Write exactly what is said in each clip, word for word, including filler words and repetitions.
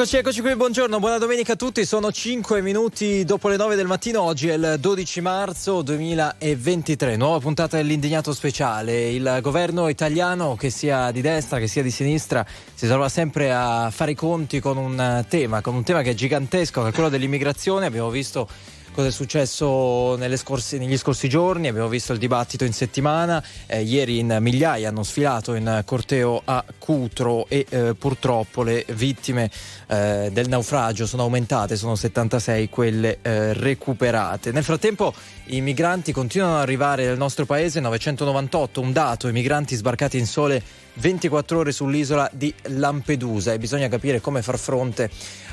Eccoci, eccoci qui, buongiorno, buona domenica a tutti, sono cinque minuti dopo le nove del mattino, oggi è il dodici marzo duemilaventitré, nuova puntata dell'Indignato Speciale. Il governo italiano, che sia di destra che sia di sinistra, si trova sempre a fare i conti con un tema, con un tema che è gigantesco, che è quello dell'immigrazione. Abbiamo visto cosa è successo nelle scorse, negli scorsi giorni, abbiamo visto il dibattito in settimana, eh, ieri in migliaia hanno sfilato in corteo a Cutro e eh, purtroppo le vittime eh, del naufragio sono aumentate, sono settantasei quelle eh, recuperate. Nel frattempo i migranti continuano ad arrivare nel nostro paese, novecentonovantotto un dato, i migranti sbarcati in sole ventiquattro ore sull'isola di Lampedusa, e bisogna capire come far fronte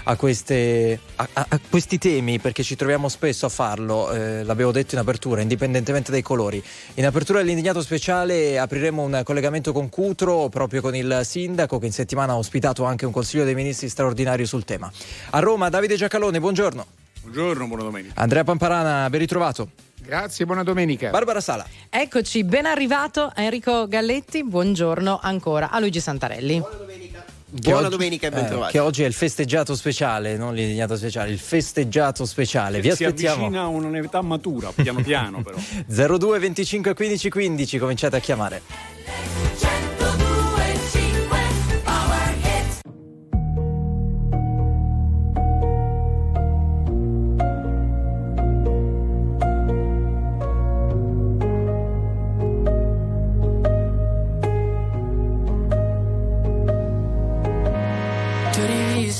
a, queste, a, a questi temi, perché ci troviamo spesso a farlo, eh, l'abbiamo detto in apertura, indipendentemente dai colori. In apertura dell'Indignato Speciale apriremo un collegamento con Cutro, proprio con il sindaco, che in settimana ha ospitato anche un Consiglio dei Ministri straordinario sul tema. A Roma, Davide Giacalone, buongiorno. Buongiorno, buona domenica. Andrea Pamparana, ben ritrovato. Grazie, buona domenica. Barbara Sala. Eccoci, ben arrivato Enrico Galletti, buongiorno ancora a Luigi Santarelli. Buona domenica. Buona oggi, domenica e ben trovati. Eh, che oggi è il festeggiato speciale, non l'indignato speciale, il festeggiato speciale. Vi si aspettiamo. Si avvicina a un'età matura, piano piano però. zero due venticinque quindici quindici, cominciate a chiamare.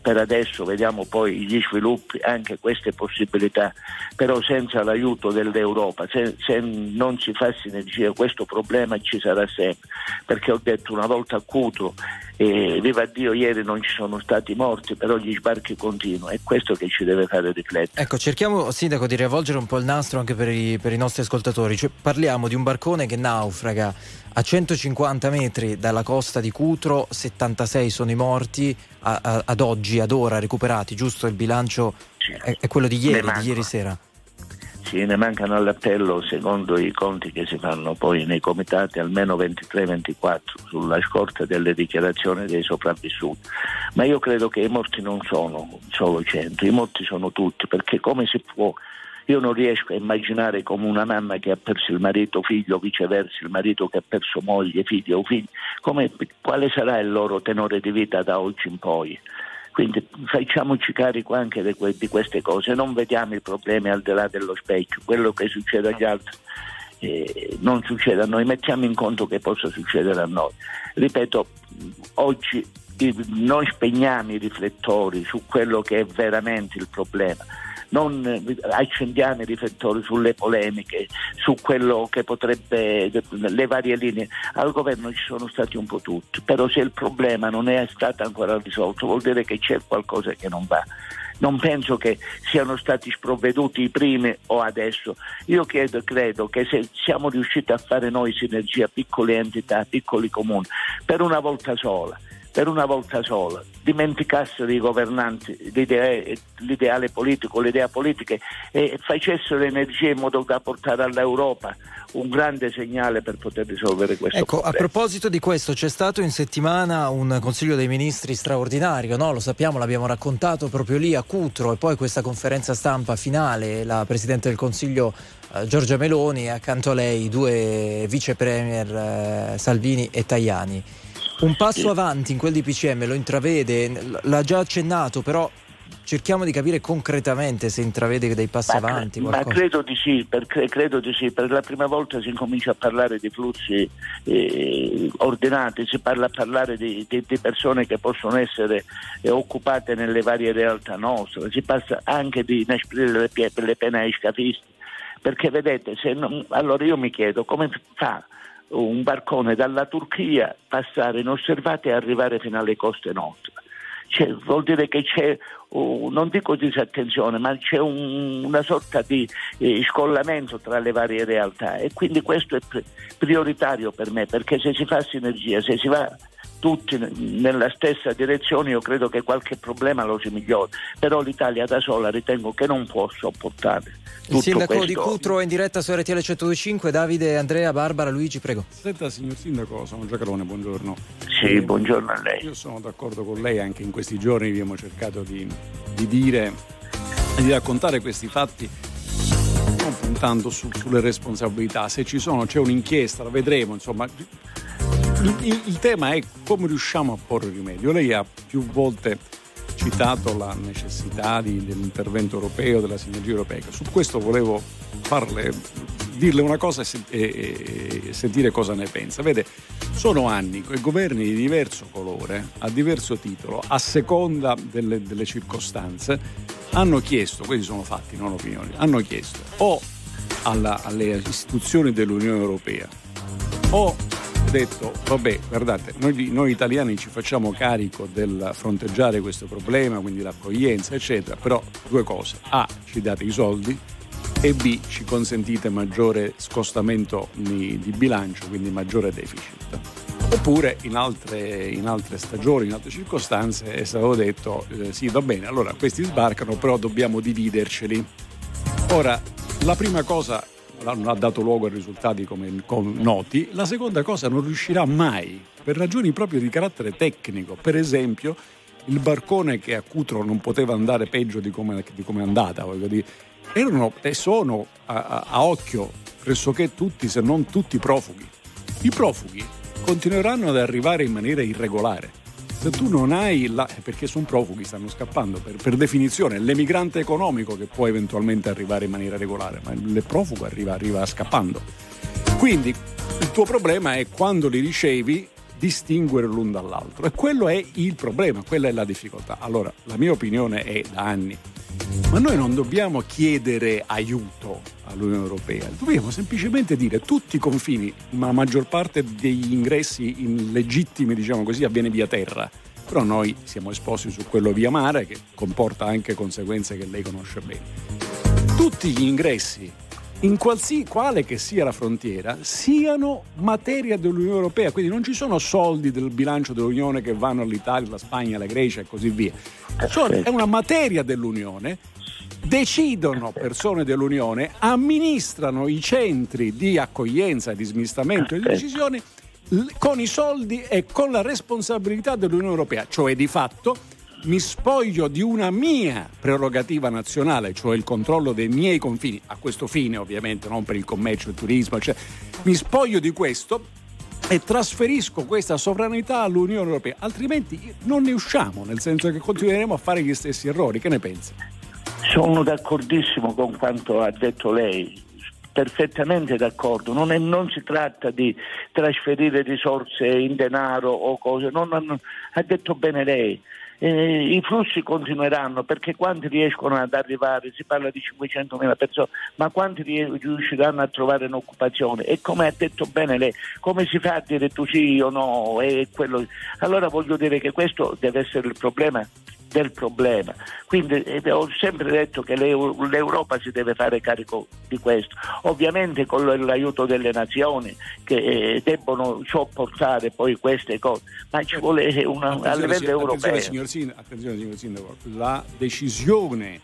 per adesso, vediamo poi gli sviluppi, anche queste possibilità, però senza l'aiuto dell'Europa, se, se non si fa sinergia questo problema ci sarà sempre, perché ho detto una volta a Cutro, eh, viva Dio, ieri non ci sono stati morti, però gli sbarchi continuano, è questo che ci deve fare riflettere. Ecco, cerchiamo, sindaco, di riavvolgere un po' il nastro anche per i, per i nostri ascoltatori, cioè, parliamo di un barcone che naufraga a centocinquanta metri dalla costa di Cutro, settantasei sono i morti a, a, ad oggi, ad ora, recuperati, giusto? Il bilancio è, è quello di ieri, di ieri sera. Sì, ne mancano all'appello, secondo i conti che si fanno poi nei comitati, almeno ventitré ventiquattro, sulla scorta delle dichiarazioni dei sopravvissuti. Ma io credo che i morti non sono solo cento, i morti sono tutti, perché come si può... Io non riesco a immaginare come una mamma che ha perso il marito, figlio, o viceversa, il marito che ha perso moglie, figlio o figli, come, quale sarà il loro tenore di vita da oggi in poi. Quindi facciamoci carico anche di, que- di queste cose, non vediamo i problemi al di là dello specchio, quello che succede agli altri eh, non succede a noi, mettiamo in conto che possa succedere a noi. Ripeto, oggi noi spegniamo i riflettori su quello che è veramente il problema. Non accendiamo i riflettori sulle polemiche, su quello che potrebbe, le varie linee. Al governo ci sono stati un po' tutti, però se il problema non è stato ancora risolto vuol dire che c'è qualcosa che non va. Non penso che siano stati sprovveduti i primi o adesso. Io credo, credo che se siamo riusciti a fare noi sinergia, piccole entità, piccoli comuni, per una volta sola, per una volta sola dimenticassero i governanti l'idea, l'ideale politico, l'idea politica, e facessero energie in modo da portare all'Europa un grande segnale per poter risolvere questo ecco, problema. A proposito di questo, c'è stato in settimana un Consiglio dei Ministri straordinario, no? Lo sappiamo, l'abbiamo raccontato proprio lì a Cutro, e poi questa conferenza stampa finale, la Presidente del Consiglio eh, Giorgia Meloni e accanto a lei due vice premier eh, Salvini e Tajani. Un passo avanti in quel D P C M lo intravede? L'ha già accennato, però cerchiamo di capire concretamente se intravede dei passi ma, avanti. Qualcosa. Ma credo di sì, perché credo di sì, per la prima volta si incomincia a parlare di flussi eh, ordinati, si parla a parlare di, di, di persone che possono essere eh, occupate nelle varie realtà nostre, si passa anche di inasprire le, le pene ai scafisti, perché vedete, se non, allora io mi chiedo come fa un barcone dalla Turchia passare inosservato e arrivare fino alle coste nostre. Cioè, vuol dire che c'è, uh, non dico disattenzione, ma c'è un, una sorta di eh, scollamento tra le varie realtà, e quindi questo è pre- prioritario per me, perché se si fa sinergia, se si va tutti nella stessa direzione, io credo che qualche problema lo si migliori, però l'Italia da sola ritengo che non può sopportare tutto. Il sindaco questo. Di Cutro è in diretta su R T L centodue e cinque. Davide, Andrea, Barbara, Luigi, prego. Senta, signor sindaco, sono Giacalone, buongiorno. Sì, eh, buongiorno a lei. Io sono d'accordo con lei, anche in questi giorni abbiamo cercato di, di dire e di raccontare questi fatti non puntando su, sulle responsabilità, se ci sono c'è un'inchiesta, la vedremo, insomma. Il, il, il tema è come riusciamo a porre rimedio. Lei ha più volte citato la necessità di, dell'intervento europeo, della sinergia europea. Su questo volevo farle, dirle una cosa e, e, e sentire cosa ne pensa. Vede, sono anni che governi di diverso colore, a diverso titolo, a seconda delle, delle circostanze, hanno chiesto, questi sono fatti, non opinioni, hanno chiesto o alla, alle istituzioni dell'Unione Europea o detto, vabbè, guardate, noi, noi italiani ci facciamo carico del fronteggiare questo problema, quindi l'accoglienza, eccetera, però due cose: A, ci date i soldi, e B, ci consentite maggiore scostamento di, di bilancio, quindi maggiore deficit. Oppure in altre, in altre stagioni, in altre circostanze è stato detto, eh, sì, va bene, allora questi sbarcano, però dobbiamo dividerceli. Ora, la prima cosa non ha dato luogo a risultati come, come noti, la seconda cosa non riuscirà mai per ragioni proprio di carattere tecnico. Per esempio il barcone che a Cutro non poteva andare peggio di come di come è andata, voglio dire, erano e sono a, a, a occhio pressoché tutti, se non tutti, profughi. I profughi continueranno ad arrivare in maniera irregolare se tu non hai la, perché sono profughi, stanno scappando per, per definizione. L'emigrante economico che può eventualmente arrivare in maniera regolare, ma il profugo arriva, arriva scappando. Quindi il tuo problema è, quando li ricevi, distinguere l'un dall'altro, e quello è il problema, quella è la difficoltà. Allora, la mia opinione è da anni, ma noi non dobbiamo chiedere aiuto all'Unione Europea, dobbiamo semplicemente dire tutti i confini, ma la maggior parte degli ingressi illegittimi, diciamo così, avviene via terra, però noi siamo esposti su quello via mare, che comporta anche conseguenze che lei conosce bene. Tutti gli ingressi, in qualsiasi quale che sia la frontiera, siano materia dell'Unione Europea, quindi non ci sono soldi del bilancio dell'Unione che vanno all'Italia, alla Spagna, alla Grecia e così via. Sono, è una materia dell'Unione, decidono persone dell'Unione, amministrano i centri di accoglienza, di smistamento e di decisioni con i soldi e con la responsabilità dell'Unione Europea, cioè di fatto mi spoglio di una mia prerogativa nazionale, cioè il controllo dei miei confini, a questo fine ovviamente, non per il commercio, il turismo, cioè, mi spoglio di questo e trasferisco questa sovranità all'Unione Europea, altrimenti non ne usciamo, nel senso che continueremo a fare gli stessi errori. Che ne pensi? Sono d'accordissimo con quanto ha detto lei, perfettamente d'accordo. Non, è, non si tratta di trasferire risorse in denaro o cose, non, non, ha detto bene lei. Eh, i flussi continueranno, perché quanti riescono ad arrivare, si parla di cinquecentomila persone, ma quanti riusciranno a trovare un'occupazione? E come ha detto bene lei, come si fa a dire tu sì o no? E quello... Allora voglio dire che questo deve essere il problema del problema. Quindi eh, ho sempre detto che l'Europa si deve fare carico di questo, ovviamente con l'aiuto delle nazioni che eh, debbono sopportare poi queste cose, ma ci vuole una, a livello europeo. Attenzione, signor Sindaco, la decisione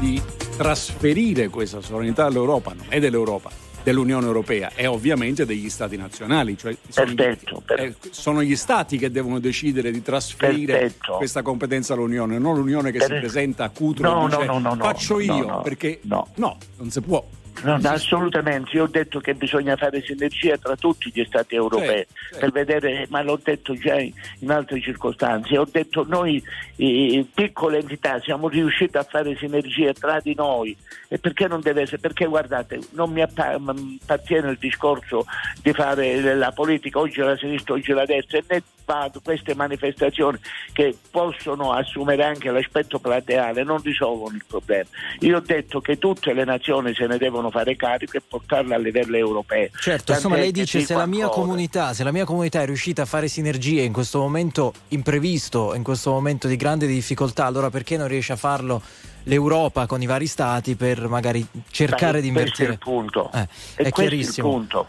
di trasferire questa sovranità all'Europa non è dell'Europa, dell'Unione Europea, è ovviamente degli stati nazionali, cioè sono, perfetto, perfetto. Eh, sono gli stati che devono decidere di trasferire perfetto. questa competenza all'Unione, non l'Unione che per... si presenta a Cutro no, e dice no, no, no, faccio io, no, no, perché no. no, non si può. No, no, assolutamente, io ho detto che bisogna fare sinergia tra tutti gli stati europei, sì, per sì. vedere, ma l'ho detto già in altre circostanze, ho detto noi eh, piccole entità siamo riusciti a fare sinergia tra di noi, e perché non deve essere, perché guardate, non mi appartiene il discorso di fare la politica oggi la sinistra, oggi la destra, e né vado queste manifestazioni che possono assumere anche l'aspetto plateale, non risolvono il problema. Io ho detto che tutte le nazioni se ne devono fare carico e portarla a livello europeo. Certo, insomma lei dice se la mia comunità, se la mia comunità è riuscita a fare sinergie in questo momento imprevisto, in questo momento di grande difficoltà, allora perché non riesce a farlo l'Europa con i vari stati per magari cercare Dai, di invertire il punto. Eh, è chiarissimo. Il punto.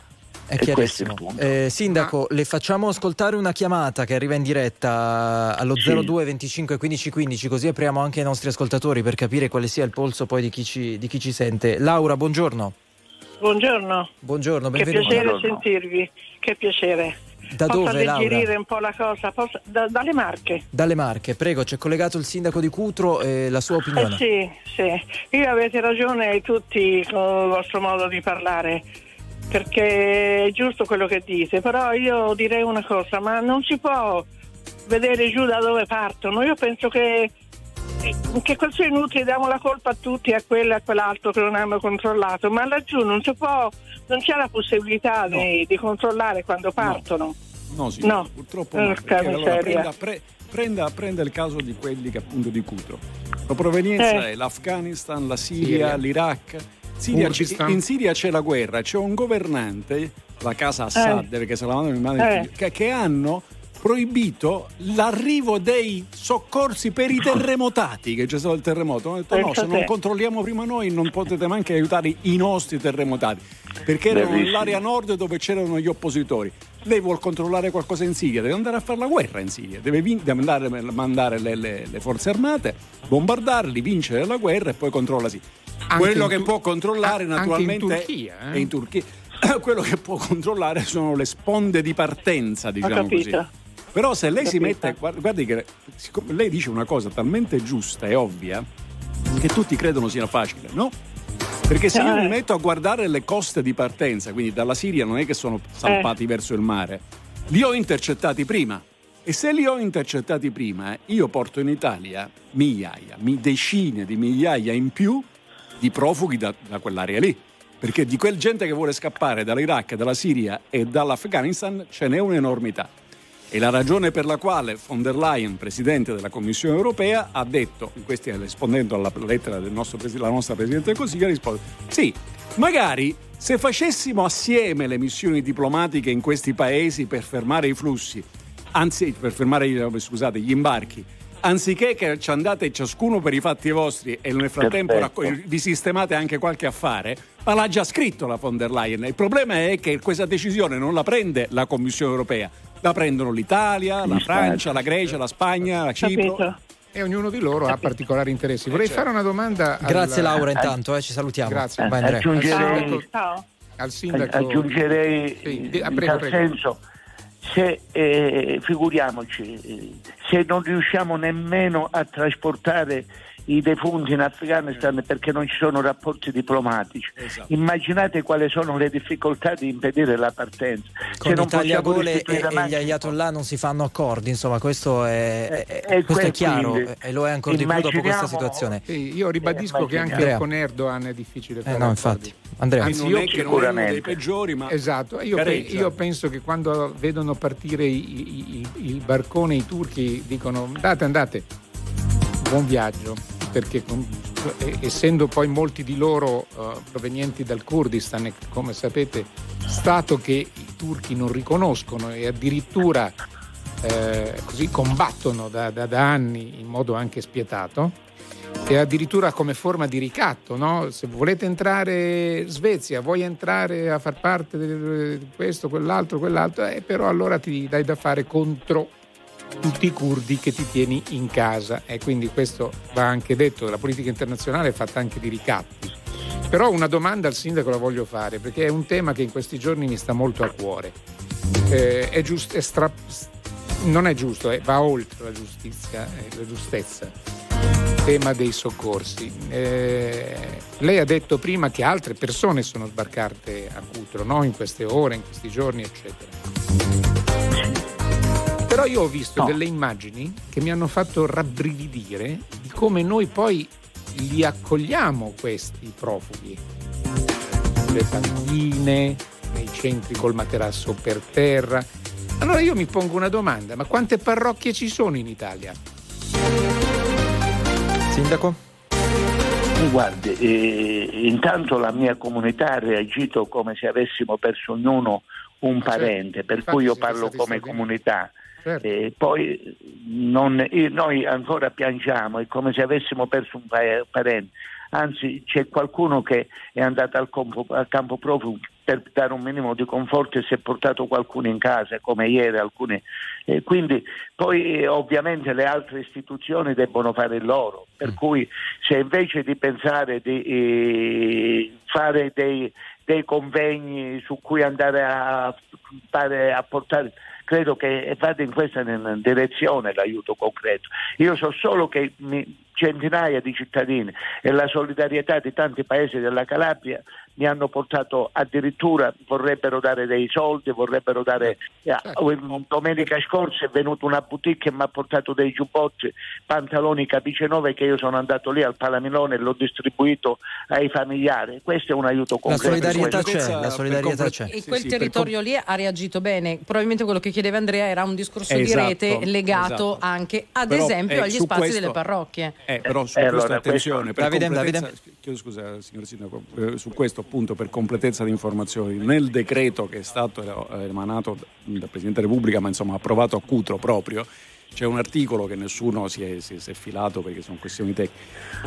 È chiarissimo. Eh, sindaco, ah. le facciamo ascoltare una chiamata che arriva in diretta allo sì. zero due venticinque quindici quindici, così apriamo anche i nostri ascoltatori per capire quale sia il polso poi di chi ci, di chi ci sente. Laura, buongiorno. Buongiorno. Buongiorno, benvenuta. Che piacere buongiorno. sentirvi, che piacere. Da Posso dove, Laura? un po' la cosa, Posso... da, dalle Marche. Dalle Marche, prego, c'è collegato il sindaco di Cutro e la sua opinione. Eh sì, sì, io avete ragione tutti con il vostro modo di parlare, perché è giusto quello che dite, però io direi una cosa, ma non si può vedere giù da dove partono. Io penso che che questo è inutile, diamo la colpa a tutti, a quello e a quell'altro che non hanno controllato, ma laggiù non si può, non c'è la possibilità no. di, di controllare quando partono. No, no, sì, no. purtroppo no, perché, allora, prenda, pre, prenda, prenda il caso di quelli che appunto di Cutro. La provenienza eh. è l'Afghanistan, la Siria, Siria. l'Iraq. Siria, in Siria c'è la guerra, c'è un governante, la casa Assad, eh. perché se la mandano in mano eh. che, che hanno proibito l'arrivo dei soccorsi per i terremotati, che c'è stato il terremoto. Hanno detto no, se non controlliamo prima noi non potete neanche aiutare i nostri terremotati, perché erano nell'area nord dove c'erano gli oppositori. Lei vuol controllare qualcosa in Siria, deve andare a fare la guerra in Siria, deve vin- andare, mandare le, le, le forze armate, bombardarli, vincere la guerra e poi controlla sì. Quello che tu- può controllare a- naturalmente in Turchia, eh? è in Turchia. Quello che può controllare sono le sponde di partenza, diciamo così. Però se lei si mette, guardi che lei dice una cosa talmente giusta e ovvia che tutti credono sia facile, no? Perché se io mi metto a guardare le coste di partenza, quindi dalla Siria non è che sono salpati eh. verso il mare, li ho intercettati prima. E se li ho intercettati prima, io porto in Italia migliaia, decine di migliaia in più di profughi da, da quell'area lì. Perché di quel gente che vuole scappare dall'Iraq, dalla Siria e dall'Afghanistan ce n'è un'enormità. E la ragione per la quale von der Leyen, presidente della Commissione Europea, ha detto, questo rispondendo alla lettera della nostra Presidente del Consiglio, ha risposto sì, magari se facessimo assieme le missioni diplomatiche in questi paesi per fermare i flussi, anzi per fermare scusate, gli imbarchi, anziché che ci andate ciascuno per i fatti vostri e nel frattempo raccog- vi sistemate anche qualche affare, ma l'ha già scritto la von der Leyen. Il problema è che questa decisione non la prende la Commissione Europea, la prendono l'Italia, la Francia, la Grecia, la Spagna, la Cipro. Capito. E ognuno di loro ha particolari interessi. Vorrei fare una domanda. Grazie alla... Laura, intanto eh, ci salutiamo. Grazie. Vai, aggiungerei al sindaco. Aggiungerei sì, in tal senso. Se eh, figuriamoci, se non riusciamo nemmeno a trasportare i defunti in Afghanistan perché non ci sono rapporti diplomatici, esatto. immaginate quali sono le difficoltà di impedire la partenza. Con se i tagliagole e, e gli ayatollah non si fanno accordi, insomma questo è, è, è, questo è chiaro, quindi, e lo è ancora di più dopo questa situazione. Sì, io ribadisco eh, che anche Andrea. con Erdogan è difficile fare eh, no, infatti. Andrea. Anzi, non io è che non è uno dei peggiori, ma esatto, io, pe- io penso che quando vedono partire i, i, i, i barconi i turchi dicono andate, andate, buon viaggio, perché essendo poi molti di loro uh, provenienti dal Kurdistan, come sapete, stato che i turchi non riconoscono e addirittura eh, così combattono da, da, da anni in modo anche spietato, e addirittura come forma di ricatto, no? Se volete entrare in Svezia, vuoi entrare a far parte di questo, quell'altro, quell'altro, eh, però allora ti dai da fare contro tutti i curdi che ti tieni in casa. E quindi questo va anche detto, la politica internazionale è fatta anche di ricatti. Però una domanda al sindaco la voglio fare, perché è un tema che in questi giorni mi sta molto a cuore. Eh, è giusto, è stra... non è giusto, eh, va oltre la giustizia, eh, la giustezza. Il tema dei soccorsi. Eh, lei ha detto prima che altre persone sono sbarcate a Cutro, no? In queste ore, in questi giorni, eccetera. Però io ho visto no. delle immagini che mi hanno fatto rabbrividire di come noi poi li accogliamo questi profughi. Le tantine, nei centri col materasso per terra. Allora io mi pongo una domanda, ma quante parrocchie ci sono in Italia? Sindaco? Guardi, eh, intanto la mia comunità ha reagito come se avessimo perso ognuno un parente, per cui io parlo come comunità. Eh, poi non, eh, noi ancora piangiamo, è come se avessimo perso un pa- parente, anzi c'è qualcuno che è andato al, compo, al campo profughi per dare un minimo di conforto e si è portato qualcuno in casa, come ieri alcune, eh, quindi poi eh, ovviamente le altre istituzioni debbono fare il loro, per cui se invece di pensare di eh, fare dei, dei convegni su cui andare a, fare, a portare, credo che vada in questa direzione l'aiuto concreto. Io so solo che centinaia di cittadini e la solidarietà di tanti paesi della Calabria mi hanno portato addirittura, vorrebbero dare dei soldi, vorrebbero dare... Domenica scorsa è venuta una boutique e mi ha portato dei giubbotti, pantaloni capice nove, che io sono andato lì al Palamilone e l'ho distribuito ai familiari. Questo è un aiuto concreto. La solidarietà c'è, la solidarietà per... c'è. E quel sì, territorio per... lì ha reagito bene. Probabilmente quello che chiedeva Andrea era un discorso esatto, di rete legato esatto. anche, ad però, esempio, eh, agli spazi questo... delle parrocchie. Eh, però su eh, questo allora, attenzione, questo... per Davide, Davide... chiedo scusa signor Sindaco, eh, su questo appunto per completezza di informazioni, nel decreto che è stato eh, emanato dal Presidente della Repubblica, ma insomma approvato a Cutro proprio, c'è un articolo che nessuno si è, si è, si è filato perché sono questioni tecniche,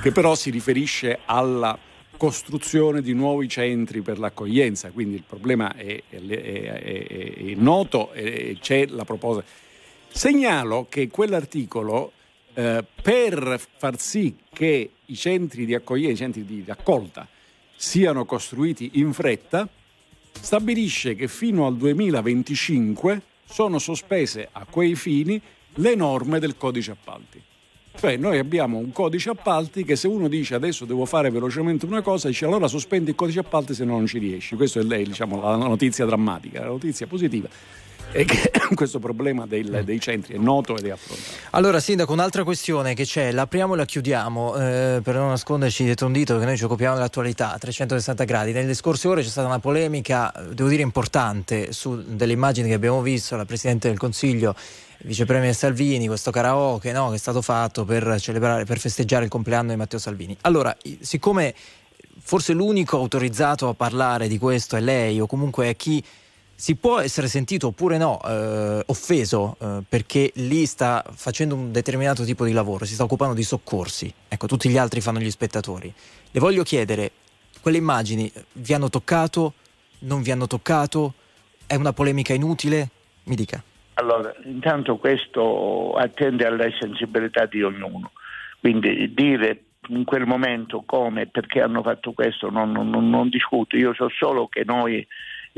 che però si riferisce alla costruzione di nuovi centri per l'accoglienza, quindi il problema è, è, è, è, è noto e c'è la proposta. Segnalo che quell'articolo Eh, per far sì che i centri di accoglienza, i centri di raccolta siano costruiti in fretta, stabilisce che fino al duemilaventicinque sono sospese a quei fini le norme del codice appalti. Cioè noi abbiamo un codice appalti che se uno dice adesso devo fare velocemente una cosa, dice allora sospendi il codice appalti se no non ci riesci. Questa è diciamo, la notizia drammatica, la notizia positiva. E che questo problema del, dei centri è noto ed è affrontato. Allora Sindaco, un'altra questione che c'è, l'apriamo e la chiudiamo eh, per non nasconderci dietro un dito, che noi ci occupiamo dell'attualità a trecentosessanta gradi. Nelle scorse ore c'è stata una polemica, devo dire importante, su delle immagini che abbiamo visto, la Presidente del Consiglio, Vice Premier Salvini, questo karaoke no, che è stato fatto per celebrare, per festeggiare il compleanno di Matteo Salvini. Allora, siccome forse l'unico autorizzato a parlare di questo è lei, o comunque è chi si può essere sentito oppure no, eh, offeso, eh, perché lì sta facendo un determinato tipo di lavoro, si sta occupando di soccorsi, ecco, tutti gli altri fanno gli spettatori. Le voglio chiedere, quelle immagini vi hanno toccato, non vi hanno toccato, è una polemica inutile? Mi dica. Allora, intanto questo attende alle sensibilità di ognuno, quindi dire in quel momento come e perché hanno fatto questo non, non, non discuto, io so solo che noi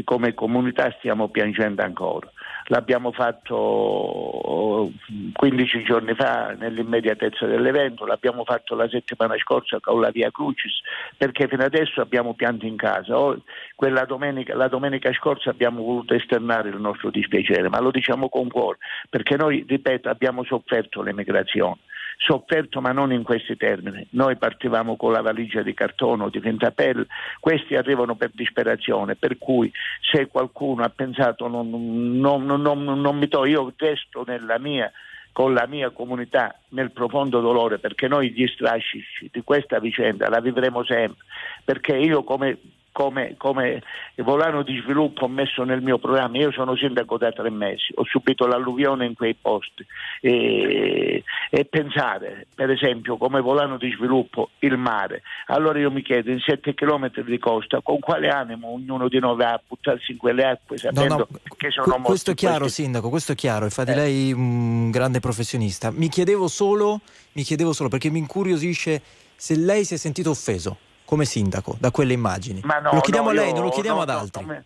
come comunità stiamo piangendo ancora. L'abbiamo fatto quindici giorni fa nell'immediatezza dell'evento, l'abbiamo fatto la settimana scorsa con la Via Crucis, perché fino adesso abbiamo pianto in casa. O quella domenica, la domenica scorsa abbiamo voluto esternare il nostro dispiacere, ma lo diciamo con cuore, perché noi, ripeto, abbiamo sofferto l'emigrazione. Sofferto ma non in questi termini. Noi partivamo con la valigia di cartone o di fintapelle, questi arrivano per disperazione, per cui se qualcuno ha pensato non, non, non, non, non mi tolgo, io resto nella mia, con la mia comunità nel profondo dolore, perché noi gli strascici di questa vicenda la vivremo sempre, perché io come come, come volano di sviluppo ho messo nel mio programma. Io sono sindaco da tre mesi, ho subito l'alluvione in quei posti e, e pensare per esempio come volano di sviluppo il mare, allora io mi chiedo, in sette chilometri di costa con quale animo ognuno di noi va a buttarsi in quelle acque sapendo no, no, che sono morti? Questo è chiaro, questi... Sindaco, questo è chiaro, infatti eh. lei è un grande professionista. Mi chiedevo solo, mi chiedevo solo perché mi incuriosisce se lei si è sentito offeso come sindaco da quelle immagini. Ma no, lo chiediamo no, a lei, io, non lo chiediamo no, ad altri. No,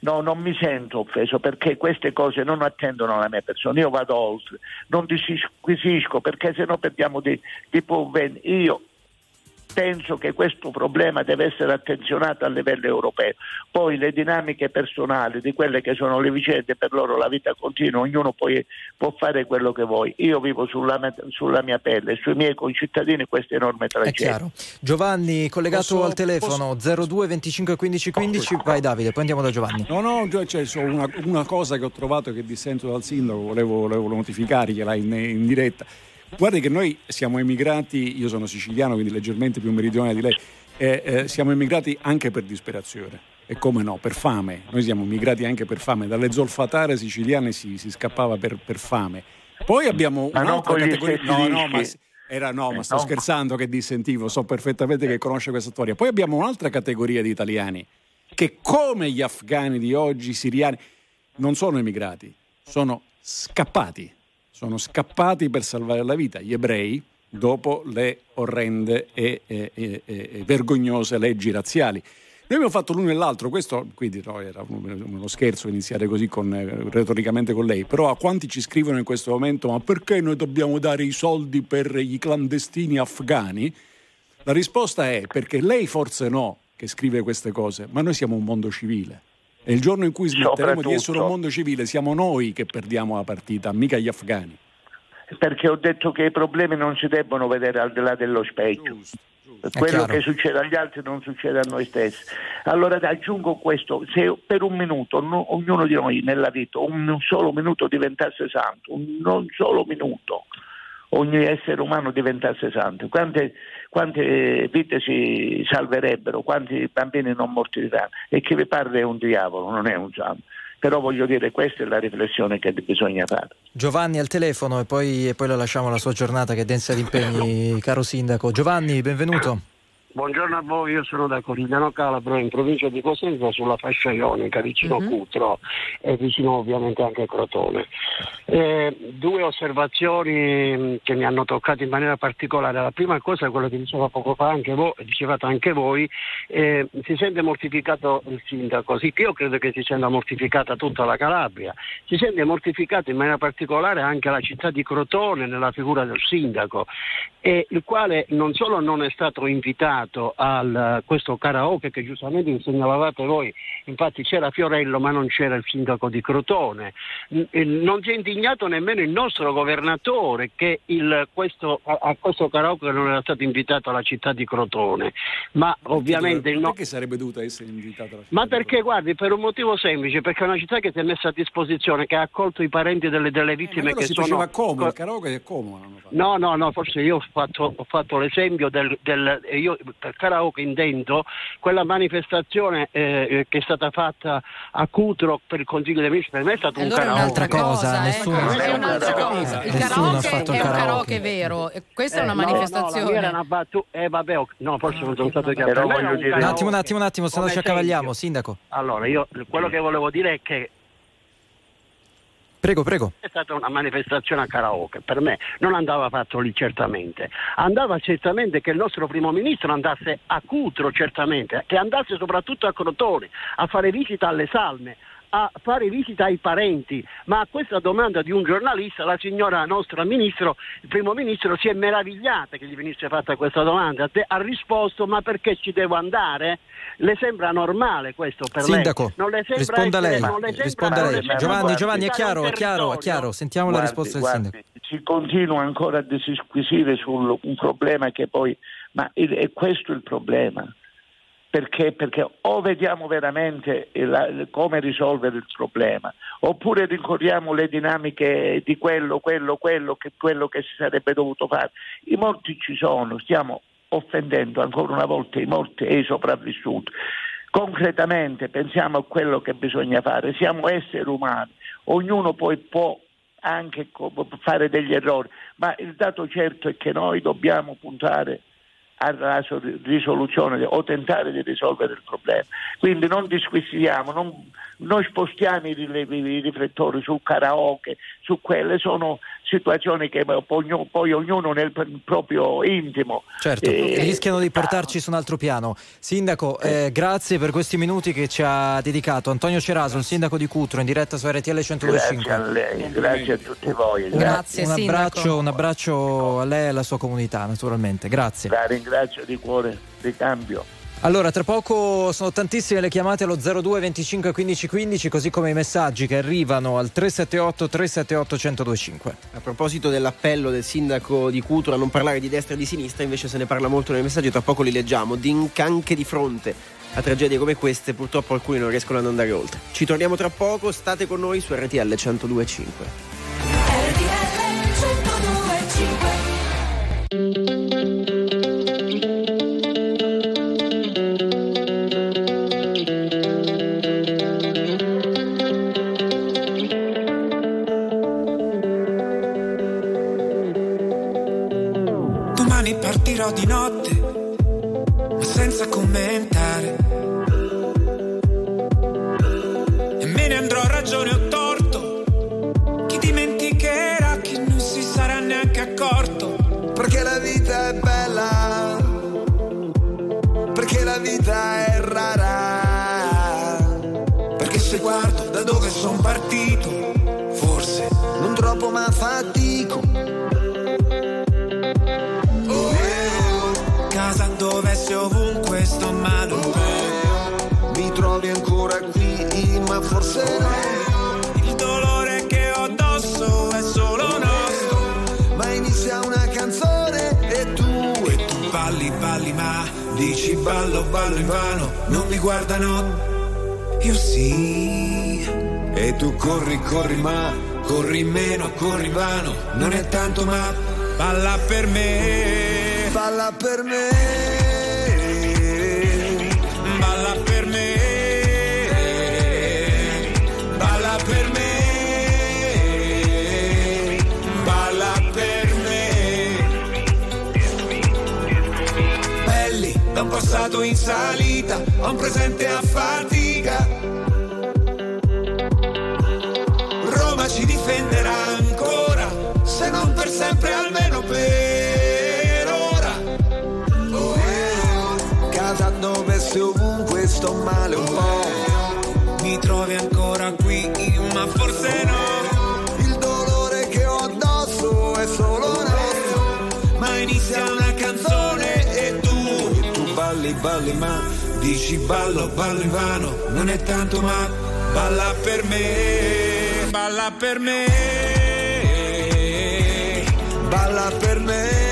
no, non mi sento offeso perché queste cose non attendono la mia persona, io vado oltre, non disquisisco perché sennò perdiamo di, di provventi. Io penso che questo problema deve essere attenzionato a livello europeo, poi le dinamiche personali di quelle che sono le vicende, per loro la vita continua, ognuno poi può fare quello che vuoi. Io vivo sulla, sulla mia pelle, sui miei concittadini questa enorme tragedia. È chiaro. Giovanni collegato posso, al telefono posso... zero due venticinque quindici quindici, vai Davide, poi andiamo da Giovanni. No no, cioè, una, una cosa che ho trovato che dissento dal sindaco, volevo, volevo notificare che l'ha in, in diretta. Guardi che noi siamo emigrati, io sono siciliano quindi leggermente più meridionale di lei, eh, eh, siamo emigrati anche per disperazione e come no, per fame, noi siamo emigrati anche per fame, dalle zolfatare siciliane si, si scappava per, per fame, poi abbiamo ma un'altra non categoria no no ma, era, no ma sto no. scherzando che dissentivo, so perfettamente che conosce questa storia, poi abbiamo un'altra categoria di italiani che come gli afghani di oggi, siriani, non sono emigrati, sono scappati. Sono scappati per salvare la vita, gli ebrei, dopo le orrende e, e, e, e vergognose leggi razziali. Noi abbiamo fatto l'uno e l'altro, questo quindi no, era uno scherzo iniziare così con, retoricamente con lei, però a quanti ci scrivono in questo momento ma perché noi dobbiamo dare i soldi per i clandestini afghani? La risposta è perché lei forse no che scrive queste cose, ma noi siamo un mondo civile. E il giorno in cui smetteremo di essere un mondo civile siamo noi che perdiamo la partita, mica gli afghani. Perché ho detto che i problemi non si debbono vedere al di là dello specchio. Giusto, giusto. Quello che succede agli altri non succede a noi stessi. Allora aggiungo questo, se per un minuto no, ognuno di noi nella vita, un solo minuto diventasse santo, un non solo minuto, ogni essere umano diventasse santo, quante, quante vite si salverebbero, quanti bambini non mortiranno, e chi vi parla è un diavolo, non è un santo. Però voglio dire, questa è la riflessione che bisogna fare. Giovanni al telefono e poi, e poi la lasciamo alla sua giornata che è densa di impegni, caro sindaco. Giovanni, benvenuto. Buongiorno a voi, io sono da Corigliano Calabro, in provincia di Cosenza, sulla fascia ionica, vicino mm-hmm. Cutro e vicino ovviamente anche Crotone. Eh, due osservazioni che mi hanno toccato in maniera particolare. La prima cosa è quello che diceva poco fa anche voi, dicevate anche voi, eh, si sente mortificato il sindaco, sì, io credo che si senta mortificata tutta la Calabria, si sente mortificata in maniera particolare anche la città di Crotone nella figura del sindaco, eh, il quale non solo non è stato invitato al questo karaoke che giustamente segnalavate voi, infatti c'era Fiorello ma non c'era il sindaco di Crotone, non si è indignato nemmeno il nostro governatore che il, questo, a questo karaoke non era stato invitato alla città di Crotone, ma ovviamente perché, no... perché sarebbe dovuta essere invitata alla città? Ma perché guardi, per un motivo semplice, perché è una città che si è messa a disposizione, che ha accolto i parenti delle, delle vittime eh, che si sono faceva Como, il karaoke è Como, no no no, forse io ho fatto, ho fatto l'esempio del, del io per karaoke intendo quella manifestazione eh, che è stata fatta a Cutro per il Consiglio dei Ministri, per me è stato allora un karaoke. È un'altra cosa, eh. nessuno, è un'altra cosa. Il karaoke ha fatto è un karaoke vero, questa eh, è una no, manifestazione. No, la era una battuta, eh, vabbè, no, forse non sono stato chiaro. Un, un attimo, un attimo, un attimo, se no ci accavagliamo, sindaco. Allora, io quello che volevo dire è che Prego, prego. È stata una manifestazione a karaoke, per me non andava fatto lì certamente, andava certamente che il nostro primo ministro andasse a Cutro certamente, che andasse soprattutto a Crotone a fare visita alle salme, a fare visita ai parenti, ma a questa domanda di un giornalista la signora nostra ministro, il primo ministro si è meravigliata che gli venisse fatta questa domanda, ha risposto ma perché ci devo andare? Le sembra normale questo per sindaco, lei? Sindaco, risponda essere, lei, non le risponda lei. Giovanni, Giovanni, Giovanni è chiaro, è chiaro, è chiaro, sentiamo guardi, la risposta guardi, del sindaco. Si continua ancora a disquisire su un problema che poi, ma è questo il problema. Perché? Perché o vediamo veramente la, come risolvere il problema, oppure ricorriamo le dinamiche di quello, quello, quello che, quello che si sarebbe dovuto fare. I morti ci sono, stiamo offendendo ancora una volta i morti e i sopravvissuti. concretamente pensiamo a quello che bisogna fare. Siamo esseri umani, ognuno poi può anche fare degli errori, ma il dato certo è che noi dobbiamo puntare alla risoluzione o tentare di risolvere il problema. Quindi non disquistiamo, non, non spostiamo i, rilevi, i riflettori sul karaoke, su quelle sono situazioni che poi ognuno nel proprio intimo certo, eh, rischiano di portarci su un altro piano. Sindaco, eh. Eh, grazie per questi minuti che ci ha dedicato. Antonio Ceraso, il sindaco di Cutro, in diretta su R T L centodue virgola cinque. Grazie a lei, grazie a tutti voi. Grazie. Grazie, un, abbraccio, un abbraccio a lei e alla sua comunità, naturalmente. Grazie. La ringrazio di cuore, di cambio. Allora, tra poco sono tantissime le chiamate allo zero due venticinque quindici quindici, così come i messaggi che arrivano al tre sette otto tre sette otto uno zero due cinque. A proposito dell'appello del sindaco di Cutro a non parlare di destra e di sinistra, invece se ne parla molto nei messaggi, tra poco li leggiamo. Dink anche di fronte a tragedie come queste, purtroppo alcuni non riescono ad andare oltre. Ci torniamo tra poco, state con noi su R T L centodue virgola cinque. R T L centodue virgola cinque. Partirò di notte, ma senza commentare, e me ne andrò a ragione o torto. Chi dimenticherà che non si sarà neanche accorto. Perché la vita è bella, perché la vita è rara, perché se guardo da dove sono partito, forse non troppo ma fatico. Dove se ovunque sto male, mi trovi ancora qui, ma forse no. Il dolore che ho addosso è solo nostro. Ma inizia una canzone e tu, e tu balli, balli, ma dici ballo, ballo in vano. Non mi guardano, io sì. E tu corri, corri, ma corri meno, corri vano. Non è tanto, ma balla per me. Balla per me, balla per me, balla per me, balla per me. Belli da un passato in salita, a un presente a fatica. Roma ci difenderà ancora, se non per sempre almeno per. Dove se ovunque sto male un po', mi trovi ancora qui, ma forse no. Il dolore che ho addosso è solo nostro. Ma inizia una canzone e tu, e tu balli, balli, ma dici ballo, ballo in vano. Non è tanto, ma balla per me, balla per me, balla per me.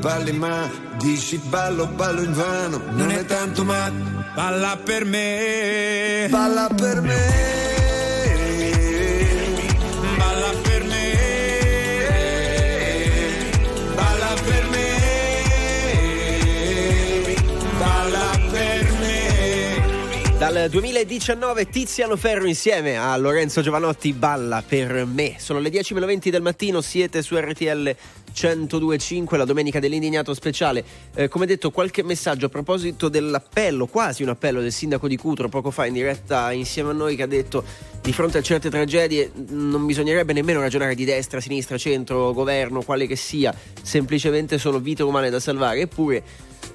Balli ma dici ballo, ballo in vano. Non è tanto ma balla per me, balla per me, balla per me, balla per me, balla per me. Dal duemiladiciannove Tiziano Ferro insieme a Lorenzo Jovanotti, balla per me. Sono le dieci meno venti del mattino, siete su R T L centodue virgola cinque, la domenica dell'indignato speciale. Eh, come detto, qualche messaggio a proposito dell'appello, quasi un appello del sindaco di Cutro poco fa in diretta insieme a noi, che ha detto: di fronte a certe tragedie non bisognerebbe nemmeno ragionare di destra, sinistra, centro, governo, quale che sia, semplicemente sono vite umane da salvare. Eppure